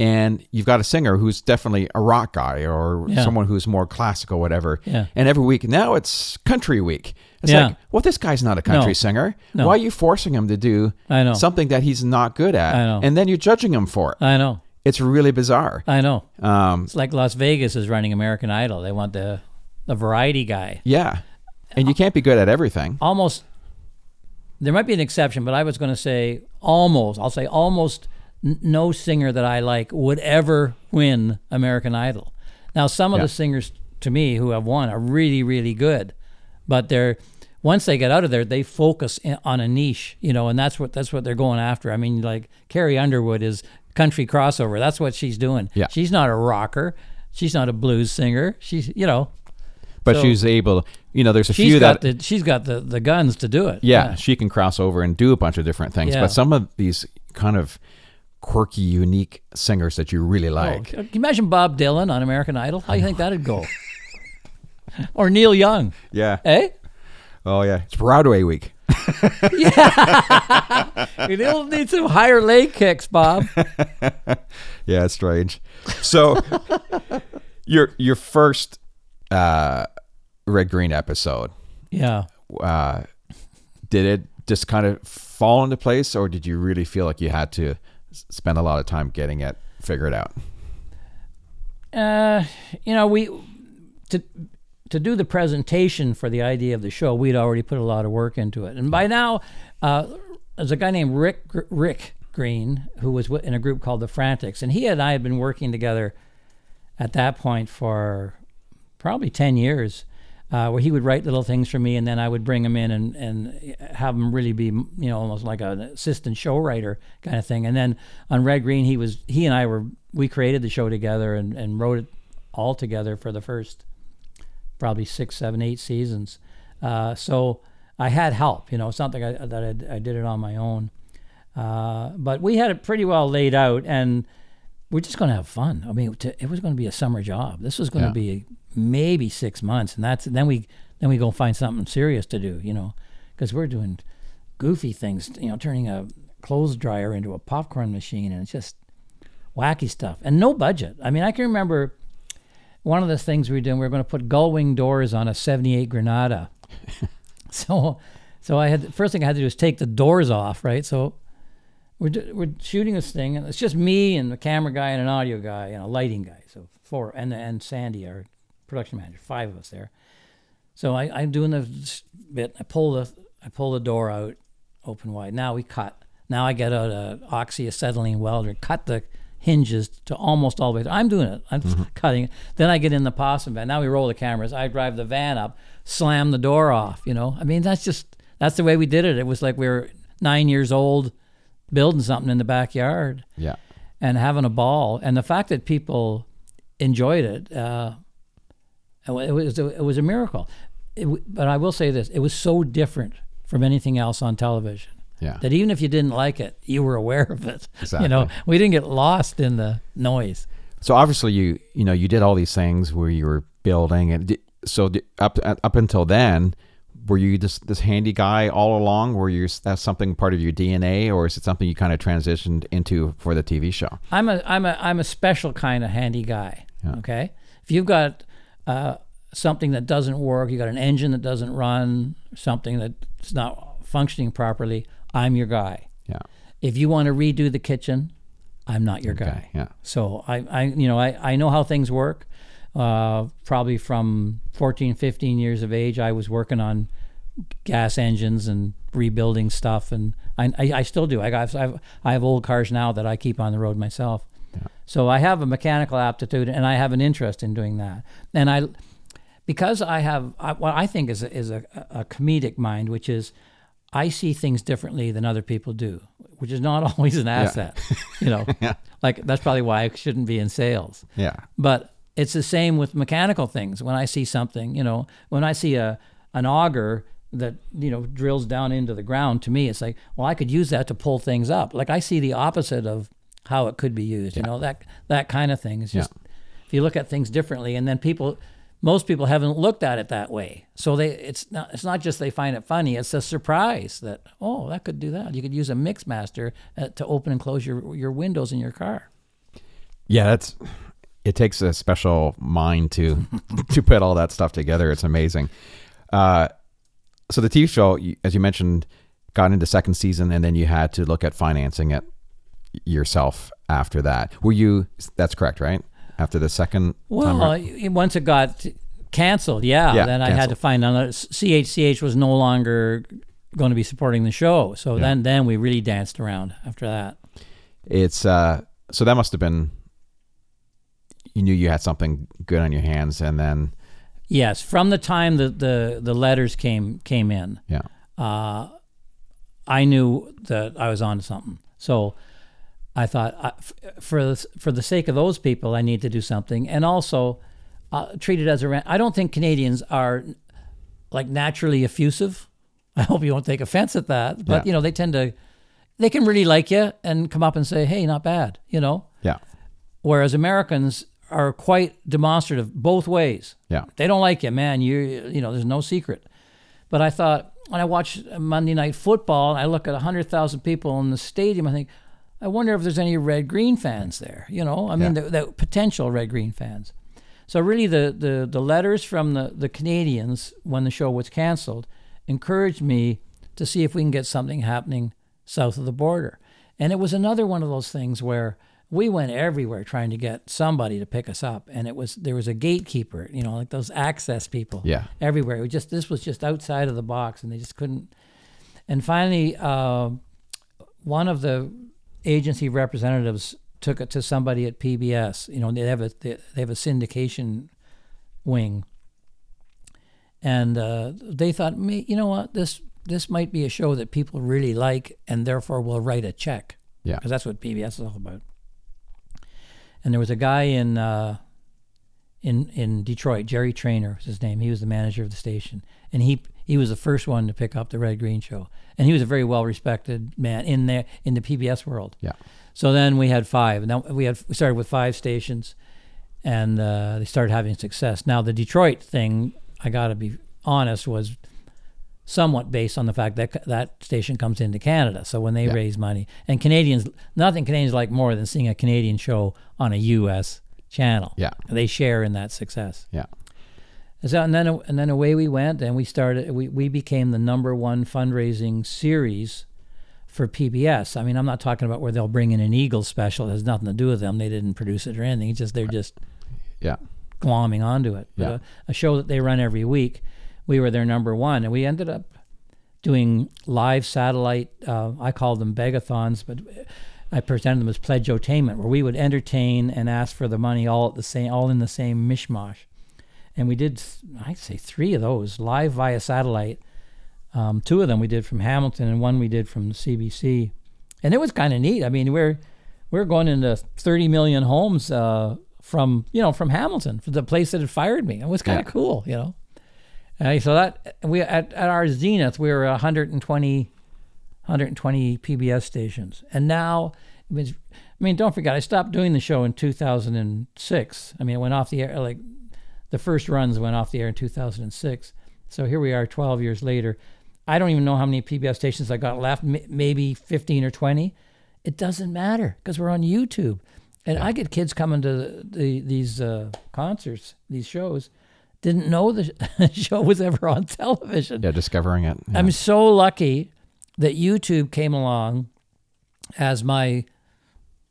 And you've got a singer who's definitely a rock guy or someone who's more classical, whatever. Yeah. And every week, now it's country week. It's like, well, this guy's not a country singer. No. Why are you forcing him to do something that he's not good at? I know. And then you're judging him for it. I know. It's really bizarre. I know. It's like Las Vegas is running American Idol. They want the variety guy. Yeah. And you can't be good at everything. Almost. There might be an exception, but I was going to say almost. I'll say almost no singer that I like would ever win American Idol. Now, some of the singers to me who have won are really, really good, but they're once they get out of there, they focus on a niche, you know, and that's what they're going after. I mean, like Carrie Underwood is country crossover. That's what she's doing. Yeah. She's not a rocker. She's not a blues singer. She's, you know. But so, she's able, you know, there's a few that... she's got the guns to do it. Yeah, yeah, she can cross over and do a bunch of different things. Yeah. But some of these kind of quirky, unique singers that you really like. Oh, can you imagine Bob Dylan on American Idol? How do you think that'd go? Or Neil Young. Yeah. Eh? Oh, yeah. It's Broadway week. Yeah. You'll need some higher leg kicks, Bob. Yeah, it's strange. So your first... Red Green episode. Yeah. Did it just kind of fall into place, or did you really feel like you had to spend a lot of time getting it figured out? You know, we to do the presentation for the idea of the show, we'd already put a lot of work into it, and by now, there's a guy named Rick Green who was in a group called the Frantics, and he and I had been working together at that point for probably 10 years, where he would write little things for me, and then I would bring him in and have him really be, you know, almost like an assistant show writer kind of thing. And then on Red Green, we created the show together and wrote it all together for the first probably 6, 7, 8 seasons. So I had help, you know, it's not like I did it on my own. But we had it pretty well laid out, and we're just going to have fun. I mean, it was going to be a summer job. This was going to be maybe 6 months, and then we go find something serious to do, you know, because we're doing goofy things, you know, turning a clothes dryer into a popcorn machine, and it's just wacky stuff and no budget. I mean, I can remember one of the things we were doing, we were going to put gull wing doors on a 78 Granada. So I had the first thing I had to do is take the doors off, right? So we're shooting this thing, and it's just me and the camera guy and an audio guy and a lighting guy, so 4 and Sandy, our production manager, 5 of us there. So I'm doing the bit. I pull the door out, open wide. Now we cut. Now I get out a oxyacetylene welder, cut the hinges to almost all the way. I'm doing it. I'm cutting it. Then I get in the possum van. Now we roll the cameras. I drive the van up, slam the door off. You know, I mean, that's the way we did it. It was like we were 9 years old, building something in the backyard. Yeah, and having a ball. And the fact that people enjoyed it. It was a miracle. But I will say this, it was so different from anything else on television that even if you didn't like it, you were aware of it. Exactly. You know, we didn't get lost in the noise. So obviously you know, you did all these things where you were building, and up until then, were you just this handy guy all along? Were you, that's something part of your DNA, or is it something you kind of transitioned into for the TV show? I'm a special kind of handy guy. Yeah. Okay. If you've got something that doesn't work, you got an engine that doesn't run, something that's not functioning properly, I'm your guy. Yeah. If you want to redo the kitchen, I'm not your guy. Yeah. So I know how things work. Probably from 14, 15 years of age, I was working on gas engines and rebuilding stuff, and I still do. I have old cars now that I keep on the road myself. Yeah. So I have a mechanical aptitude, and I have an interest in doing that. And because I have what I think is a comedic mind, which is I see things differently than other people do, which is not always an asset. Yeah. You know, like that's probably why I shouldn't be in sales. Yeah. But it's the same with mechanical things. When I see something, you know, when I see an auger that, you know, drills down into the ground, to me, it's like, well, I could use that to pull things up. Like I see the opposite of how it could be used, you know, that kind of thing. It's just if you look at things differently, and then most people haven't looked at it that way. So it's not just they find it funny, it's a surprise that, oh, that could do that. You could use a MixMaster to open and close your windows in your car. Yeah, it takes a special mind to put all that stuff together. It's amazing. So the TV show, as you mentioned, got into second season, and then you had to look at financing it yourself after that. Were you, that's correct, right? After the second time? Well, once it got canceled, then I had to find another. CHCH was no longer going to be supporting the show. So then we really danced around after that. It's, so that must have been, you knew you had something good on your hands, and then... Yes, from the time that the letters came in, I knew that I was on to something. So I thought, for the sake of those people, I need to do something. And also, treat it as I don't think Canadians are, like, naturally effusive. I hope you won't take offense at that. But, you know, they tend to... They can really like you and come up and say, hey, not bad, you know? Yeah. Whereas Americans... are quite demonstrative both ways. Yeah, they don't like you, man. You know, there's no secret. But I thought, when I watch Monday Night Football and I look at 100,000 people in the stadium, I think, I wonder if there's any Red Green fans there. You know, I mean, the potential Red Green fans. So really, the letters from the Canadians when the show was canceled encouraged me to see if we can get something happening south of the border. And it was another one of those things where we went everywhere trying to get somebody to pick us up, and there was a gatekeeper, you know, like those access people. Yeah. Everywhere. This was just outside of the box, and they just couldn't. And finally, one of the agency representatives took it to somebody at PBS. You know, they have a syndication wing, and they thought, you know what, this might be a show that people really like, and therefore we'll write a check. Yeah. Because that's what PBS is all about. And there was a guy in Detroit, Jerry Traynor was his name. He was the manager of the station, and he was the first one to pick up the Red Green Show. And he was a very well respected man in the PBS world. Yeah. So then we had five. Now we started with five stations, and they started having success. Now the Detroit thing, I got to be honest, was somewhat based on the fact that that station comes into Canada. So when they raise money, and Canadians, nothing Canadians like more than seeing a Canadian show on a U.S. channel. Yeah. They share in that success. Yeah. So, and then away we went, and we became the number one fundraising series for PBS. I mean, I'm not talking about where they'll bring in an Eagles special. It has nothing to do with them. They didn't produce it or anything. It's just, they're just glomming onto it. Yeah. A show that they run every week. We were their number one, and we ended up doing live satellite, I called them begathons, but I presented them as pledge-otainment, where we would entertain and ask for the money all in the same mishmash. And we did, I'd say, three of those live via satellite. Two of them we did from Hamilton, and one we did from the CBC. And it was kind of neat. I mean, we're going into 30 million homes from Hamilton, from the place that had fired me. It was kind of cool, you know. So that we at our zenith, we were 120 PBS stations, and now, I mean, don't forget, I stopped doing the show in 2006. I mean, it went off the air, like the first runs went off the air in 2006. So here we are, 12 years later. I don't even know how many PBS stations I got left, maybe 15 or 20. It doesn't matter because we're on YouTube, and I get kids coming to these concerts, these shows. Didn't know the show was ever on television. Yeah, discovering it. Yeah. I'm so lucky that YouTube came along as my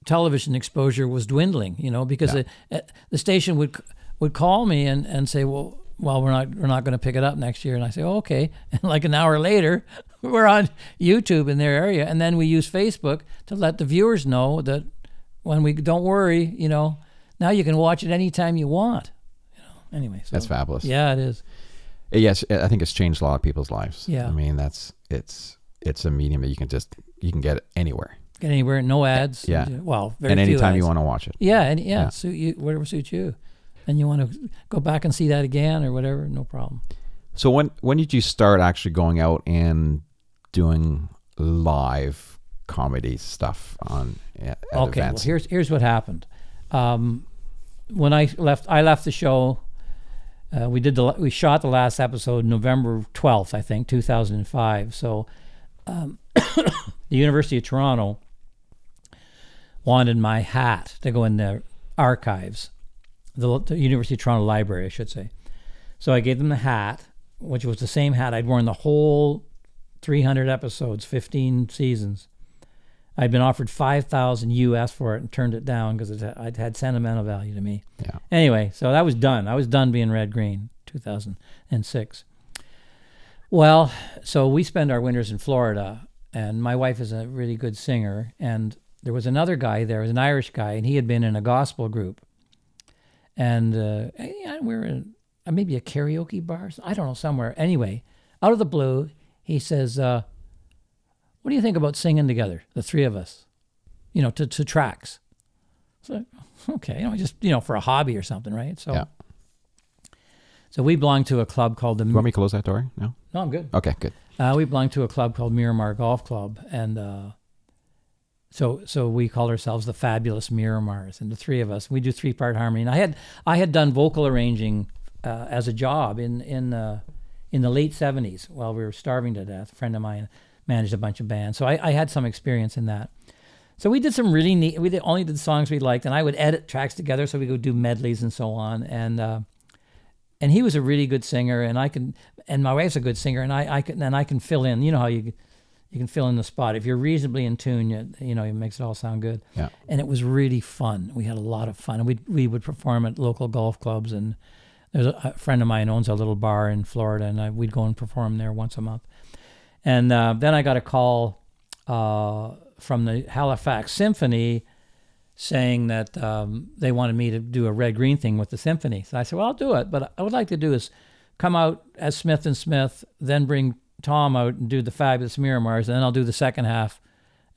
television exposure was dwindling, you know, because the station would call me and say, well, we're not going to pick it up next year. And I say, oh, okay. And like an hour later, we're on YouTube in their area. And then we use Facebook to let the viewers know that when we don't worry, you know, now you can watch it anytime you want. Anyway, so that's fabulous. Yeah, it is. Yes, I think it's changed a lot of people's lives. Yeah, I mean, it's a medium that you can get it anywhere. Get anywhere, no ads. Yeah, well, very few ads. And anytime you want to watch it. Yeah, and suit you, whatever suits you, and you want to go back and see that again or whatever, no problem. So when did you start actually going out and doing live comedy stuff on at events? Well, here's what happened. When I left the show. We shot the last episode November 12th, I think, 2005. So, the University of Toronto wanted my hat to go in their archives, the University of Toronto Library, I should say. So I gave them the hat, which was the same hat I'd worn the whole 300 episodes, 15 seasons. I'd been offered $5,000 US for it and turned it down because it had sentimental value to me. Yeah. Anyway, so that was done. I was done being Red Green, 2006. Well, so we spend our winters in Florida, and my wife is a really good singer, and there was another guy there, was an Irish guy, and he had been in a gospel group. And we were in maybe a karaoke bar, I don't know, somewhere. Anyway, out of the blue, he says, what do you think about singing together, the three of us, you know, to tracks? So, okay, you know, just, you know, for a hobby or something, right? So, yeah. So we belong to a club called the... You want me to close that door? No? No, I'm good. Okay, good. We belong to a club called Miramar Golf Club, and so we call ourselves the Fabulous Miramars, and the three of us, we do three-part harmony. And I had done vocal arranging as a job in the late 70s while we were starving to death. A friend of mine managed a bunch of bands, so I had some experience in that. So we did some really neat... only did songs we liked, and I would edit tracks together, so we go do medleys and so on, and he was a really good singer, and my wife's a good singer, and I can fill in. You know how you can fill in the spot if you're reasonably in tune. You know, it makes it all sound good. Yeah. And it was really fun. We had a lot of fun, and we would perform at local golf clubs. And there's a friend of mine owns a little bar in Florida, and we'd go and perform there once a month. And then I got a call from the Halifax Symphony, saying that they wanted me to do a Red Green thing with the symphony. So I said, well, I'll do it, but I would like to do is come out as Smith and Smith, then bring Tom out and do the Fabulous Miramars, and then I'll do the second half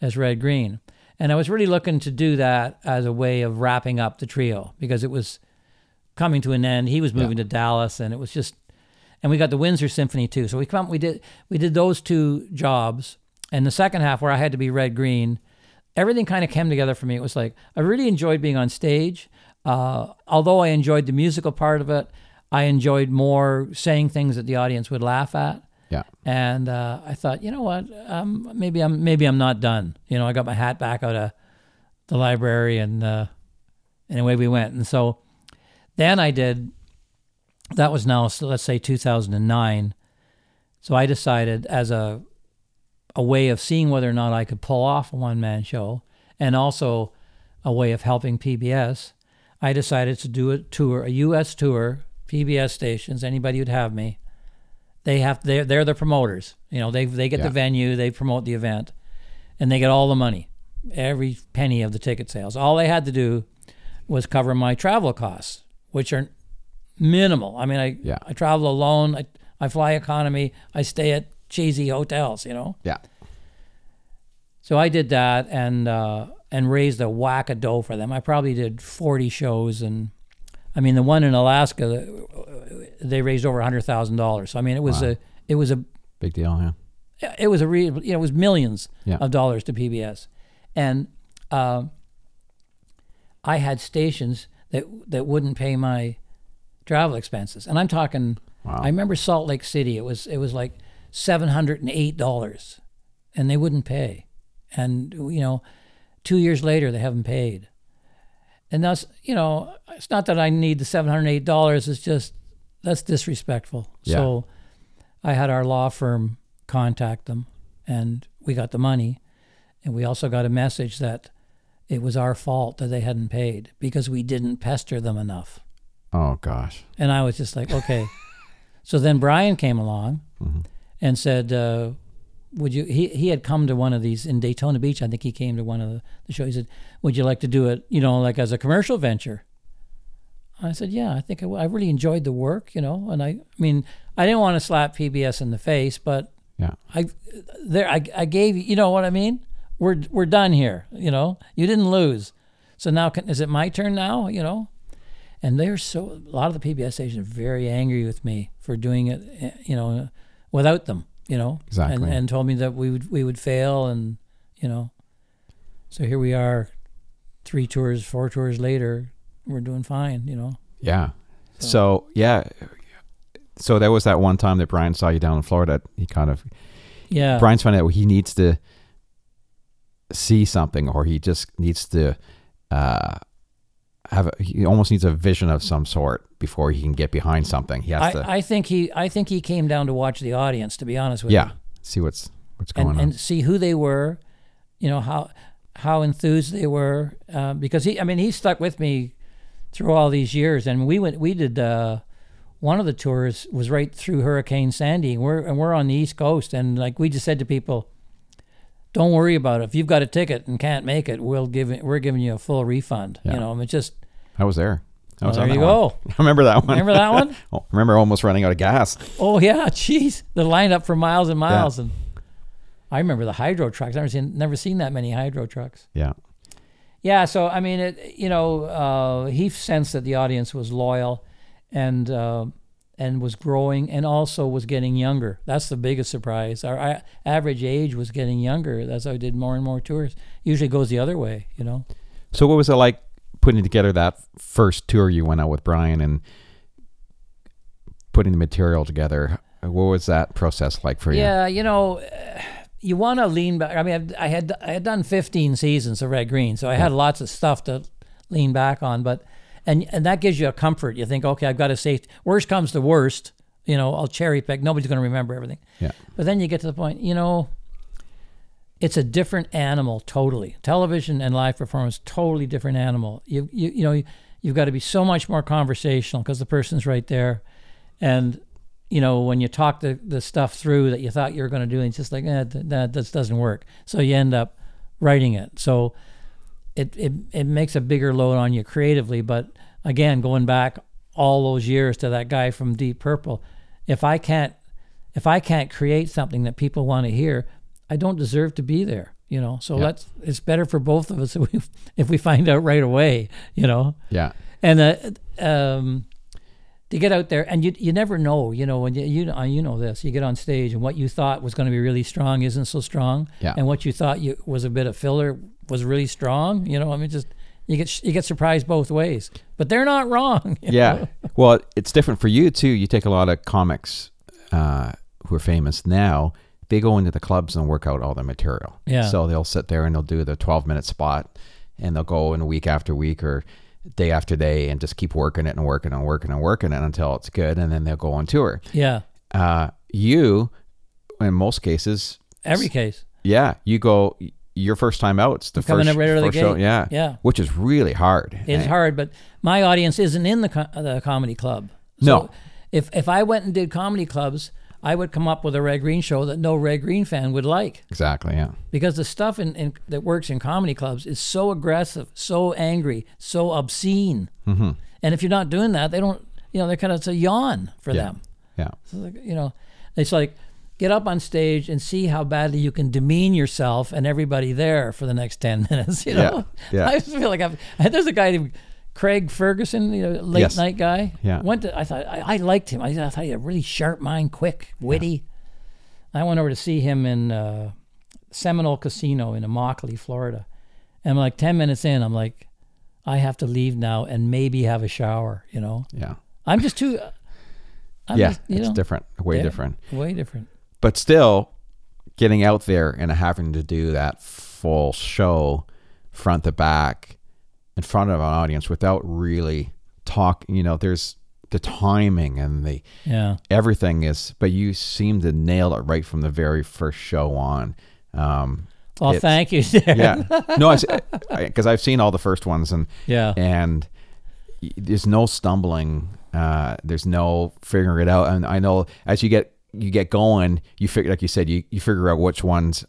as Red Green. And I was really looking to do that as a way of wrapping up the trio, because it was coming to an end. He was moving to Dallas, and it was just... And we got the Windsor Symphony too. So we did those two jobs, and the second half where I had to be Red Green, everything kind of came together for me. It was like, I really enjoyed being on stage. Although I enjoyed the musical part of it, I enjoyed more saying things that the audience would laugh at. Yeah. And I thought, you know what, maybe I'm not done. You know, I got my hat back out of the library, and away we went. And so then I did, that was now, so let's say 2009. So I decided as a way of seeing whether or not I could pull off a one-man show, and also a way of helping PBS, I decided to do a tour, a U.S. tour, PBS stations, anybody who'd have me. They're the promoters. You know, they get the venue, they promote the event, and they get all the money, every penny of the ticket sales. All they had to do was cover my travel costs, which are minimal. I mean, I travel alone, I fly economy, I stay at cheesy hotels, you know? Yeah. So I did that, and raised a whack of dough for them. I probably did 40 shows, and I mean, the one in Alaska, they raised over $100,000. So I mean, it was a big deal, yeah. It was a real, you know, it was millions of dollars to PBS. And I had stations that wouldn't pay my travel expenses. And I'm talking, I remember Salt Lake City, it was like $708, and they wouldn't pay. And, you know, 2 years later, they haven't paid. And that's, you know, it's not that I need the $708, it's just, that's disrespectful. Yeah. So I had our law firm contact them, and we got the money. And we also got a message that it was our fault that they hadn't paid, because we didn't pester them enough. Oh, gosh. And I was just like, okay. So then Brian came along, mm-hmm. and said, would you, he had come to one of these in Daytona Beach, I think he came to one of the shows. He said, would you like to do it, you know, like as a commercial venture? I said, yeah, I think I really enjoyed the work, you know, and I mean, I didn't want to slap PBS in the face, but yeah, I gave you, you know what I mean? We're done here, you know, you didn't lose. So now, is it my turn now, you know? And a lot of the PBS stations are very angry with me for doing it, you know, without them, you know, exactly. And told me that we would fail, and, you know, so here we are, 3 tours, 4 tours later, we're doing fine, you know. Yeah. So that was that one time that Brian saw you down in Florida. He kind of, Brian's finding out he needs to see something, or he just needs to he almost needs a vision of some sort before he can get behind something. He has to. I think he came down to watch the audience, to be honest with you. Yeah, see what's going on. And see who they were, you know, how enthused they were, because he stuck with me through all these years. And we did one of the tours was right through Hurricane Sandy. We're on the East Coast, and like we just said to people, don't worry about it. If you've got a ticket and can't make it, we're giving you a full refund. Yeah. You know, it's just. I was there. There you go. I remember that one. Oh, I remember almost running out of gas. Oh yeah, jeez, the lined up for miles and miles, yeah. And I remember the hydro trucks. I've never seen that many hydro trucks. Yeah. Yeah. So he sensed that the audience was loyal, and was growing, and also was getting younger. That's the biggest surprise. Our average age was getting younger. That's how we did more and more tours. Usually goes the other way, you know. So what was it like putting together that first tour you went out with Brian and putting the material together? What was that process like for you? Yeah, you want to lean back. I mean, I had done 15 seasons of Red Green, so I had lots of stuff to lean back on, but and that gives you a comfort. You think, okay, I've got a safety. Worst comes to worst, I'll cherry pick. Nobody's going to remember everything. Yeah. But then you get to the point, it's a different animal totally. Television and live performance, totally different animal. You've got to be so much more conversational because the person's right there, and when you talk the stuff through that you thought you were going to do, and it's just like, that doesn't work. So you end up writing it. So it makes a bigger load on you creatively. But again, going back all those years to that guy from Deep Purple, if I can't create something that people want to hear, I don't deserve to be there. So yep. It's better for both of us if we find out right away. Yeah. And to get out there, and you never know, when you know this, you get on stage and what you thought was going to be really strong isn't so strong, yeah. And what you thought was a bit of filler was really strong. You get surprised both ways, but they're not wrong. Yeah. Well, it's different for you too. You take a lot of comics who are famous now. They go into the clubs and work out all their material. Yeah. So they'll sit there and they'll do the 12-minute spot, and they'll go in week after week or day after day and just keep working it and working and working and working it until it's good, and then they'll go on tour. Yeah. You, in most cases... Every case. Yeah. You go... Your first time out, it's the first show, yeah. Yeah. Which is really hard. It's hard, but my audience isn't in the comedy club. So no. If I went and did comedy clubs... I would come up with a Red Green show that no Red Green fan would like. Exactly, yeah. Because the stuff that works in comedy clubs is so aggressive, so angry, so obscene. Mm-hmm. And if you're not doing that, they don't, they're kind of, it's a yawn for them. Yeah. So it's like, get up on stage and see how badly you can demean yourself and everybody there for the next 10 minutes, Yeah. I feel like there's a guy named Craig Ferguson, late night guy. Yeah. I liked him. I thought he had a really sharp mind, quick, witty. Yeah. I went over to see him in Seminole Casino in Immokalee, Florida. And I'm like 10 minutes in, I'm like, I have to leave now and maybe have a shower, Yeah. I'm just too... it's different. Way different. But still, getting out there and having to do that full show, front to back, in front of an audience without really talking, there's the timing and the everything is, but you seem to nail it right from the very first show on. Well, thank you, sir. Yeah. No, because I've seen all the first ones and there's no stumbling, there's no figuring it out. And I know as you get going, you figure, like you said, you figure out which ones,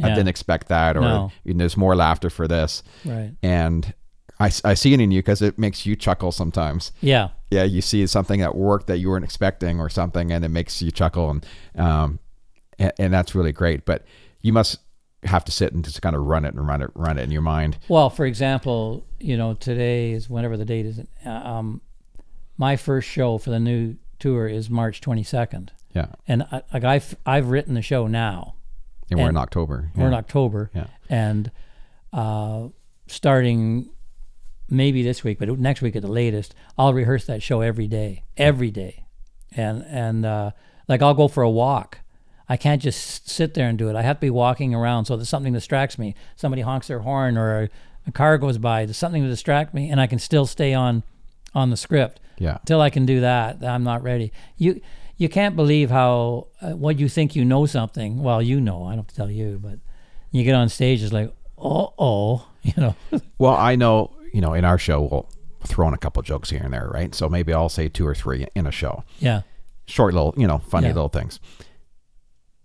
I didn't expect that, or there's more laughter for this. Right. And I see it in you because it makes you chuckle sometimes. Yeah. Yeah, you see something at work that you weren't expecting or something, and it makes you chuckle, and that's really great. But you must have to sit and just kind of run it in your mind. Well, for example, today is whenever the date is. My first show for the new tour is March 22nd. Yeah. And I've written the show now. And we're in October. Yeah. We're in October. Yeah. And starting maybe this week, but next week at the latest, I'll rehearse that show every day. And like I'll go for a walk. I can't just sit there and do it. I have to be walking around so there's something distracts me. Somebody honks their horn or a car goes by. There's something to distract me, and I can still stay on the script. Yeah. Till I can do that, I'm not ready. You can't believe how, what you think you know something. Well, I don't have to tell you, but you get on stage, it's like, you know. Well, I know, you know, in our show, we'll throw in a couple jokes here and there, right? So maybe I'll say two or three in a show. Yeah. Short little, you know, funny little things.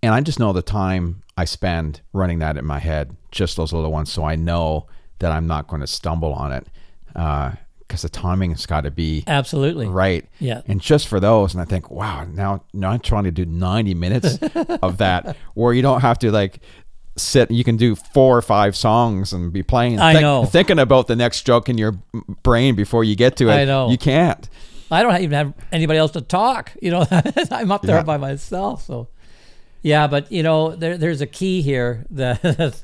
And I just know the time I spend running that in my head, just those little ones, so I know that I'm not going to stumble on it. Because the timing has got to be absolutely right. Yeah. And just for those, and I think, wow, now I'm trying to do 90 minutes of that, where you don't have to like sit. You can do 4 or 5 songs and be playing. And thinking about the next joke in your brain before you get to it. I know. You can't. I don't even have anybody else to talk. You know, I'm up there by myself. So, yeah. But you know, there's a key here that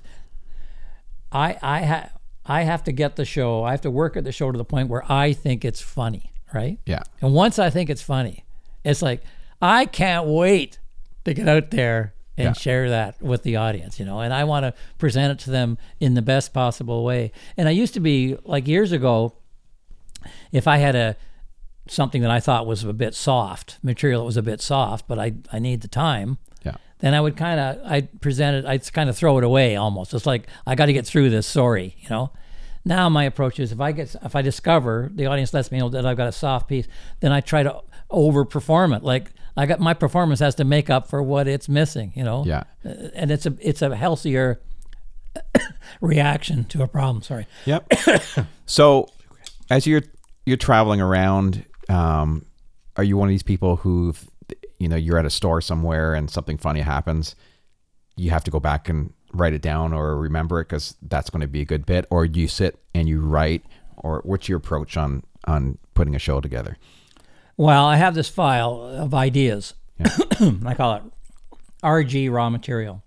I have to get the show. I have to work at the show to the point where I think it's funny, right? Yeah. And once I think it's funny, it's like, I can't wait to get out there and share that with the audience, you know, and I want to present it to them in the best possible way. And I used to be, like years ago, if I had something that I thought was a bit soft, material that was a bit soft, but I need the time, then I would I'd throw it away almost. It's like, I got to get through this, sorry, you know. Now my approach is, if I discover, the audience lets me know that I've got a soft piece, then I try to over-perform it. Like, my performance has to make up for what it's missing, you know. Yeah. And it's a healthier reaction to a problem, sorry. Yep. So, as you're traveling around, are you one of these people who've, you know, you're at a store somewhere and something funny happens, you have to go back and write it down or remember it because that's going to be a good bit, or you sit and you write, or what's your approach on putting a show together? Well, I have this file of ideas. Yeah. I call it RG, raw material.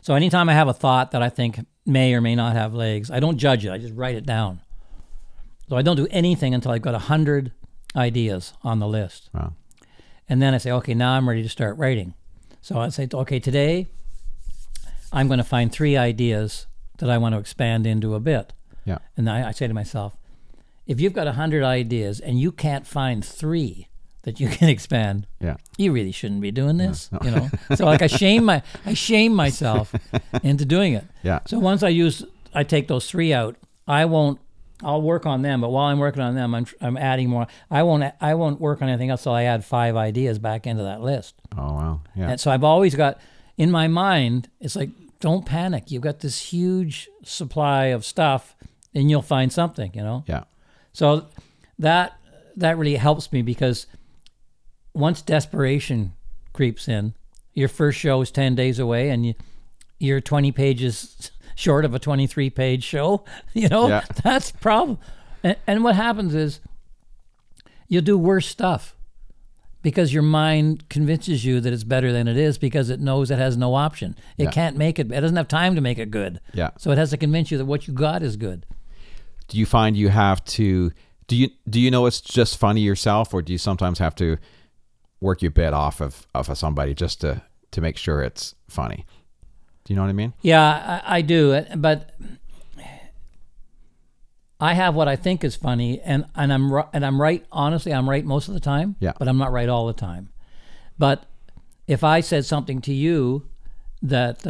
So anytime I have a thought that I think may or may not have legs, I don't judge it. I just write it down. So I don't do anything until I've got 100 ideas on the list. Wow. And then I say, okay, now I'm ready to start writing. So I say, okay, today I'm going to find 3 ideas that I want to expand into a bit. Yeah. And I say to myself, if you've got 100 ideas and you can't find 3 that you can expand, you really shouldn't be doing this. No. You know. So like I shame myself into doing it. Yeah. So once I take those 3 out, I'll work on them, but while I'm working on them, I'm adding more. I won't work on anything else till I add 5 ideas back into that list. Oh, wow. Yeah. And so I've always got, in my mind, it's like, don't panic. You've got this huge supply of stuff and you'll find something, you know? Yeah. So that really helps me, because once desperation creeps in, your first show is 10 days away and you're 20 pages short of a 23-page show, you know, that's a problem. And what happens is you'll do worse stuff because your mind convinces you that it's better than it is, because it knows it has no option. It can't make it. It doesn't have time to make it good. Yeah. So it has to convince you that what you got is good. Do you find you have to, do you know it's just funny yourself, or do you sometimes have to work your bit off of somebody just to make sure it's funny? Do you know what I mean? Yeah, I do. But I have what I think is funny, and I'm right. Honestly, I'm right most of the time. Yeah. But I'm not right all the time. But if I said something to you that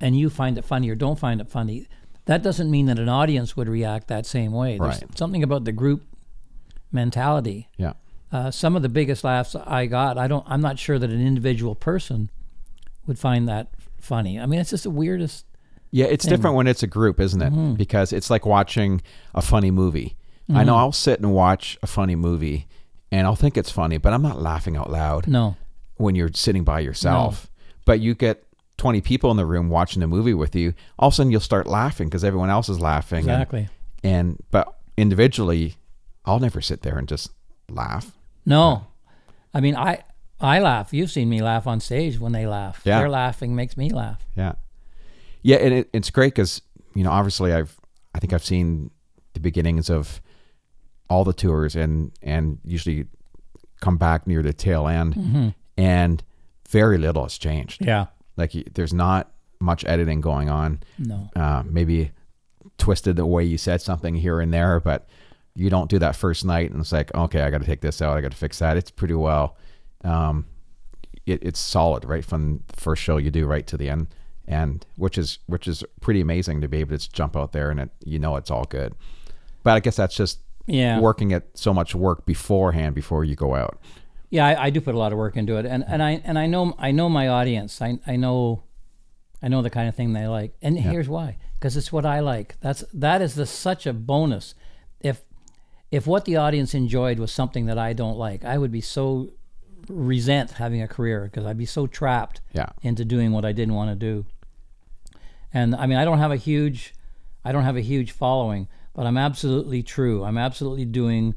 and you find it funny or don't find it funny, that doesn't mean that an audience would react that same way. There's something about the group mentality. Yeah. Some of the biggest laughs I got, I'm not sure that an individual person would find that funny. I mean, it's just the weirdest. Yeah, it's different when it's a group, isn't it? Mm-hmm. Because it's like watching a funny movie. Mm-hmm. I know I'll sit and watch a funny movie and I'll think it's funny, but I'm not laughing out loud. No. When you're sitting by yourself. No. But you get 20 people in the room watching a movie with you, all of a sudden you'll start laughing because everyone else is laughing. Exactly. And but individually, I'll never sit there and just laugh. No. I mean, I laugh. You've seen me laugh on stage when they laugh. Yeah. Their laughing makes me laugh. Yeah. Yeah, and it's great because, you know, obviously I think I've seen the beginnings of all the tours and usually come back near the tail end, mm-hmm. and very little has changed. Yeah. Like there's not much editing going on. No. Maybe twisted the way you said something here and there, but you don't do that first night and it's like, okay, I got to take this out. I got to fix that. It's pretty well... it's solid right from the first show you do right to the end, and which is pretty amazing to be able to jump out there and it, you know, it's all good. But I guess that's just working at so much work beforehand before you go out. Yeah, I do put a lot of work into it, and I know my audience. I know the kind of thing they like, and here's why: because it's what I like. That is such a bonus. If what the audience enjoyed was something that I don't like, I would be so resent having a career, because I'd be so trapped into doing what I didn't want to do. And I mean, I don't have a huge following, but I'm absolutely true. I'm absolutely doing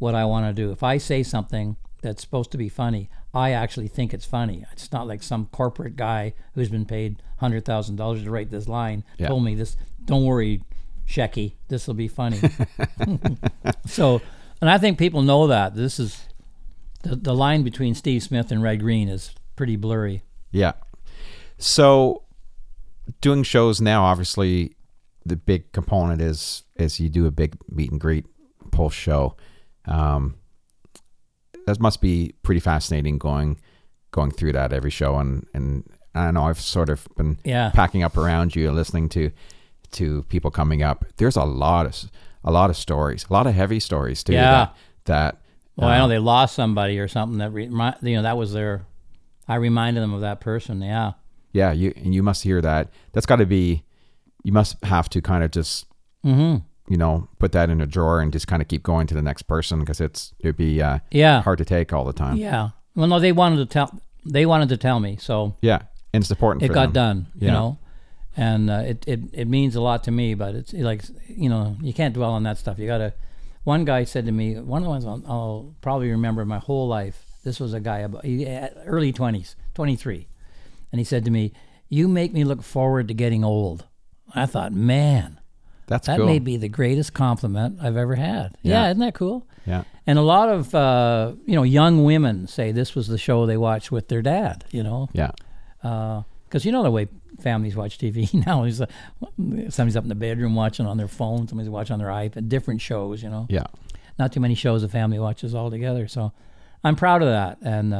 what I want to do. If I say something that's supposed to be funny, I actually think it's funny. It's not like some corporate guy who's been paid $100,000 to write this line told me this. Don't worry, Shecky, this will be funny. So, and I think people know that. This is the line between Steve Smith and Red Green is pretty blurry. Yeah. So, doing shows now, obviously, the big component is you do a big meet and greet post show. That must be pretty fascinating going through that every show, and I don't know, I've sort of been packing up around you and listening to people coming up. There's a lot of stories, a lot of heavy stories too. Yeah. That well, I know they lost somebody or something that that was their. I reminded them of that person. Yeah. Yeah, you must hear that. That's got to be. You must have to kind of just put that in a drawer and just kind of keep going to the next person, because it'd be hard to take all the time. Yeah. Well, no, they wanted to tell me, so and it's important. It got done, you know. And it means a lot to me, but it's like, you know, you can't dwell on that stuff. You gotta. One guy said to me, one of the ones I'll probably remember my whole life. This was a guy about early 20s, 23, and he said to me, "You make me look forward to getting old." I thought, man, that cool. May be the greatest compliment I've ever had. Yeah, isn't that cool? Yeah. And a lot of young women say this was the show they watched with their dad. You know. Yeah. Because you know the way families watch TV now is somebody's up in the bedroom watching on their phone, somebody's watching on their iPad, different shows, you know. Yeah. Not too many shows a family watches all together. So I'm proud of that. And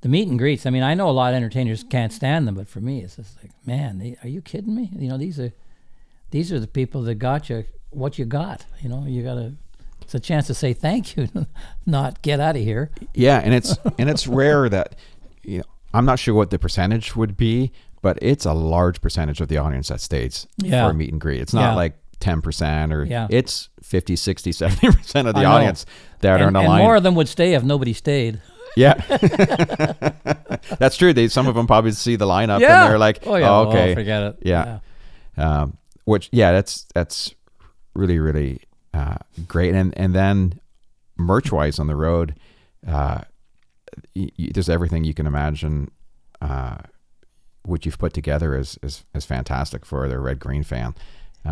the meet and greets, I mean, I know a lot of entertainers can't stand them, but for me, it's just like, man, are you kidding me? You know, these are the people that got you what you got. You know, you got to. It's a chance to say thank you, not get out of here. Yeah, and it's rare that, you know, I'm not sure what the percentage would be, but it's a large percentage of the audience that stays for a meet and greet. It's not like 10% or it's 50, 60, 70% of the audience that are on the line. And more of them would stay if nobody stayed. Yeah. That's true. Some of them probably see the lineup and they're like, oh, okay. Oh, forget it. Yeah. That's really, really great. And then merch-wise on the road, there's everything you can imagine. What you've put together is fantastic for the Red Green fan. You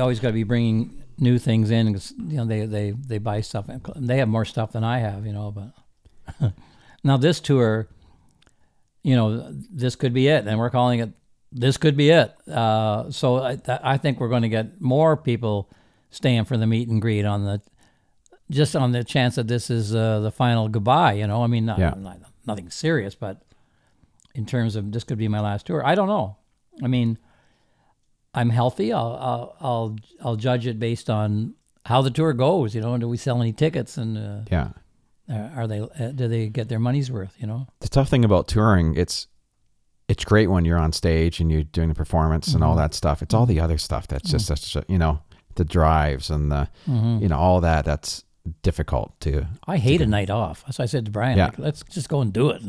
always got to be bringing new things in, because you know they buy stuff. They have more stuff than I have, you know. But now this tour, you know, this could be it, and we're calling it. This could be it. So I think we're going to get more people staying for the meet and greet on the chance that this is the final goodbye. You know, I mean, nothing serious, but in terms of this could be my last tour. I don't know. I mean, I'm healthy. I'll judge it based on how the tour goes. You know, and do we sell any tickets? And are they? Do they get their money's worth? You know, the tough thing about touring, it's great when you're on stage and you're doing the performance and all that stuff. It's all the other stuff that's just such a, you know, the drives and the you know, all that's difficult to. I hate a night off. That's why I said to Brian, like, let's just go and do it.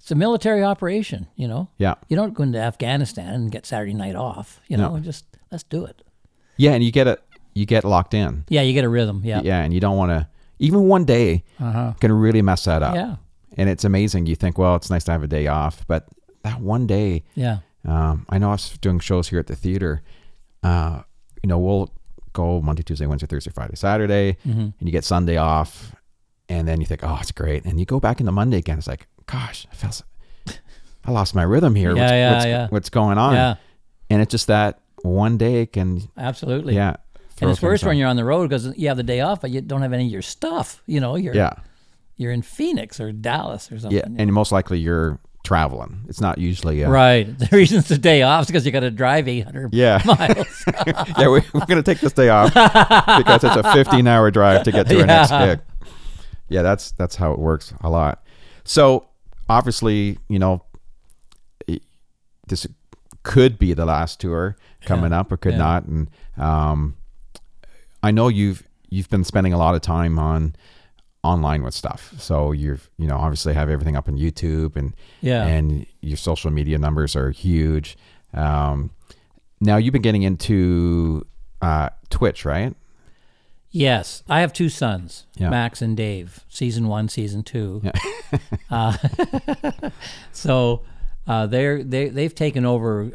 It's a military operation, you know. Yeah. You don't go into Afghanistan and get Saturday night off, you know. No. Just let's do it. Yeah, and you get locked in. Yeah, you get a rhythm. Yeah. Yeah, and you don't want to. Even one day can really mess that up. Yeah. And it's amazing. You think, well, it's nice to have a day off, but that one day. Yeah. I know I was doing shows here at the theater. You know, we'll go Monday, Tuesday, Wednesday, Thursday, Friday, Saturday, and you get Sunday off, and then you think, oh, it's great, and you go back into Monday again. It's like, gosh, I lost my rhythm here. What's going on? Yeah. And it's just that one day can absolutely. Yeah. And it's worse when you're on the road, because you have the day off, but you don't have any of your stuff. You know, you're in Phoenix or Dallas or something. Yeah, and most likely you're traveling. It's not usually right. The reason it's a day off is because you got to drive 800 miles. Yeah, we're going to take this day off because it's a 15-hour drive to get to our next gig. Yeah, that's how it works a lot. So obviously, you know, this could be the last tour coming up, or could not. And I know you've been spending a lot of time on online with stuff. So you obviously have everything up on YouTube and your social media numbers are huge. Now you've been getting into Twitch, right? Yes. I have two sons, Max and Dave, season 1, season 2. Yeah. So they've taken over,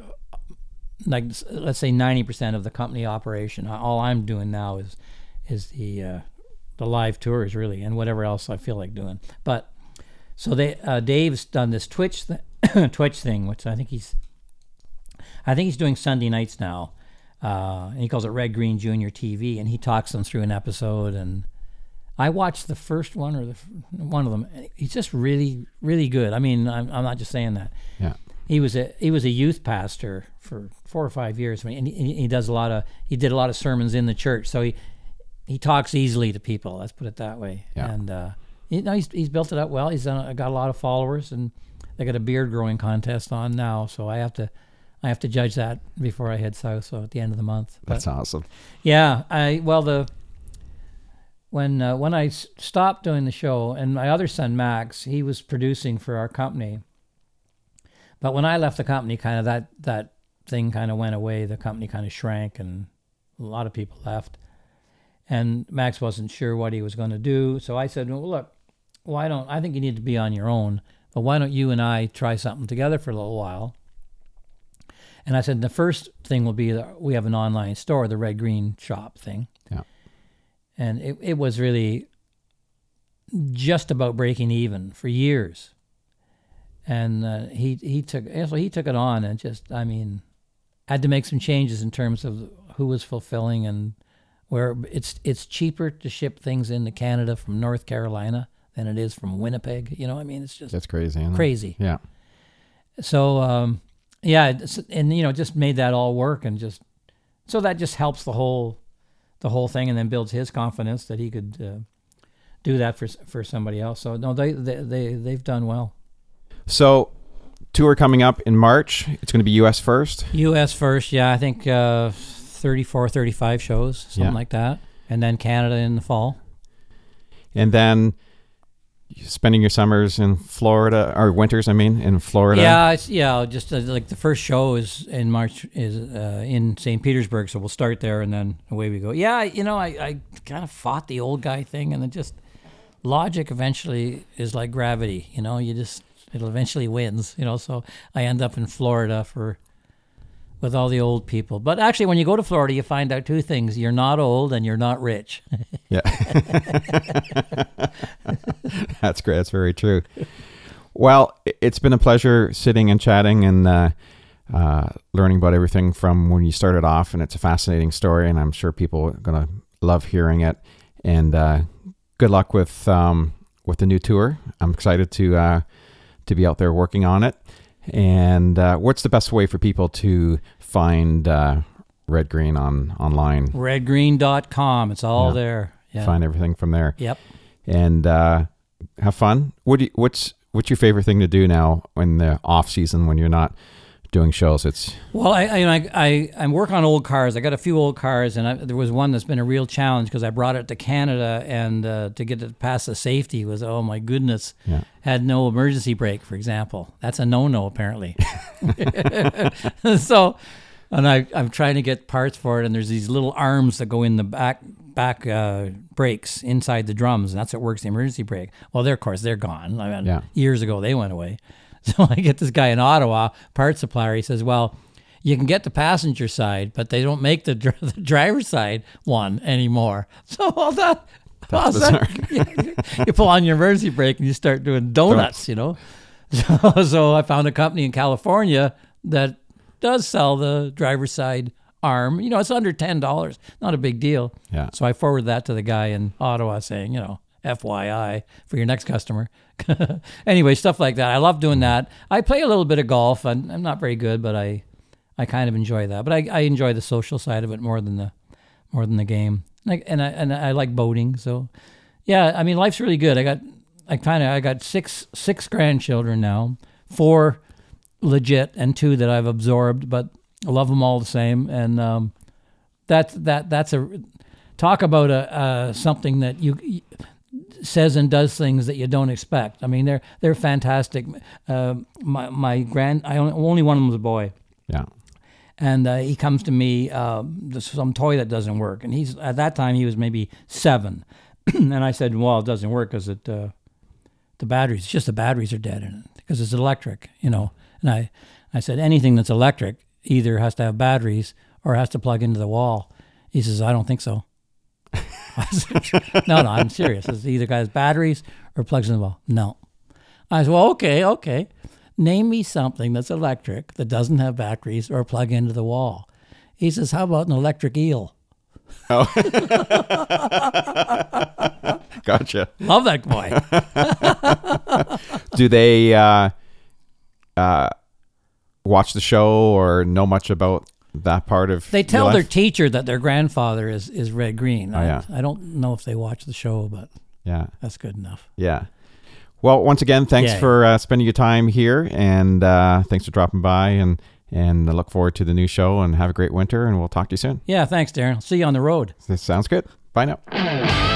like, let's say 90% of the company operation. All I'm doing now is the live tours, really, and whatever else I feel like doing. But so Dave's done this Twitch thing, which I think he's doing Sunday nights now, and he calls it Red Green Junior TV, and he talks them through an episode. And I watched the first one or one of them. He's just really, really good. I mean, I'm not just saying that. Yeah. He was a youth pastor for 4 or 5 years, and he did a lot of sermons in the church. So he talks easily to people. Let's put it that way. Yeah. And he's built it up well. He's got a lot of followers, and they got a beard growing contest on now. So I have to judge that before I head south. So at the end of the month. But, that's awesome. Yeah. When I stopped doing the show, and my other son Max, he was producing for our company. But when I left the company, kind of that thing kind of went away. The company kind of shrank, and a lot of people left. And Max wasn't sure what he was going to do. So I said, well, look, I think you need to be on your own, but why don't you and I try something together for a little while? And I said, the first thing will be that we have an online store, the Red Green Shop thing. Yeah. And it was really just about breaking even for years. And he took it on, and just, I mean, had to make some changes in terms of who was fulfilling, and where it's cheaper to ship things into Canada from North Carolina than it is from Winnipeg. You know what I mean? It's just... That's crazy, isn't it? Crazy. Yeah. So, just made that all work, and just... So that just helps the whole thing, and then builds his confidence that he could do that for somebody else. So, no, they've done well. So, tour coming up in March. It's going to be U.S. first? U.S. first, yeah. I think... 34, 35 shows, something like that. And then Canada in the fall. And then spending your summers in Florida, or winters, I mean, in Florida. Yeah, just like the first show is in March, is in St. Petersburg, so we'll start there, and then away we go. Yeah, you know, I kind of fought the old guy thing, and then just logic eventually is like gravity, you know, it eventually wins, you know, so I end up in Florida with all the old people. But actually, when you go to Florida, you find out two things. You're not old, and you're not rich. Yeah. That's great. That's very true. Well, it's been a pleasure sitting and chatting and learning about everything from when you started off, and it's a fascinating story, and I'm sure people are going to love hearing it. And good luck with the new tour. I'm excited to be out there working on it. And what's the best way for people to find Red Green online? Redgreen.com. It's all there. Yeah. Find everything from there. Yep. And have fun. What's your favorite thing to do now in the off season when you're not doing shows? I work on old cars. I got a few old cars, and there was one that's been a real challenge because I brought it to Canada, and to get it past the safety was, oh my goodness, had no emergency brake, for example. That's a no-no apparently. So, and I'm trying to get parts for it, and there's these little arms that go in the back brakes inside the drums, and that's what works the emergency brake. Well, they're, of course, they're gone. I mean, years ago they went away. So I get this guy in Ottawa, parts supplier. He says, well, you can get the passenger side, but they don't make the driver's side one anymore. So you pull on your emergency brake and you start doing donuts. You know. So I found a company in California that does sell the driver's side arm. You know, it's under $10, not a big deal. Yeah. So I forwarded that to the guy in Ottawa saying, you know, FYI, for your next customer. Anyway, stuff like that. I love doing that. I play a little bit of golf. I'm not very good, but I kind of enjoy that. But I enjoy the social side of it more than the game. And I like boating. So yeah, I mean, life's really good. I got six grandchildren now, 4 legit and 2 that I've absorbed, but I love them all the same. And that's a talk about something that you says and does things that you don't expect. I mean, they're fantastic. Only one of them was a boy. Yeah. And he comes to me, some toy that doesn't work. And he's at that time, he was maybe 7. And I said, well, it doesn't work because the batteries are dead in it because it's electric, you know. And I said, anything that's electric either has to have batteries or has to plug into the wall. He says, I don't think so. I said, no, I'm serious. It's either has batteries or plugs into the wall. No. I said, well, okay. Name me something that's electric that doesn't have batteries or plug into the wall. He says, how about an electric eel? Oh. Gotcha. Love that boy. Do they watch the show or know much about that part of They tell their teacher that their grandfather is Red Green. Oh, yeah. I don't know if they watch the show, but yeah, that's good enough. Yeah. Well, once again, thanks for spending your time here, and thanks for dropping by, and I look forward to the new show, and have a great winter, and we'll talk to you soon. Yeah, thanks, Darren. See you on the road. This sounds good. Bye now.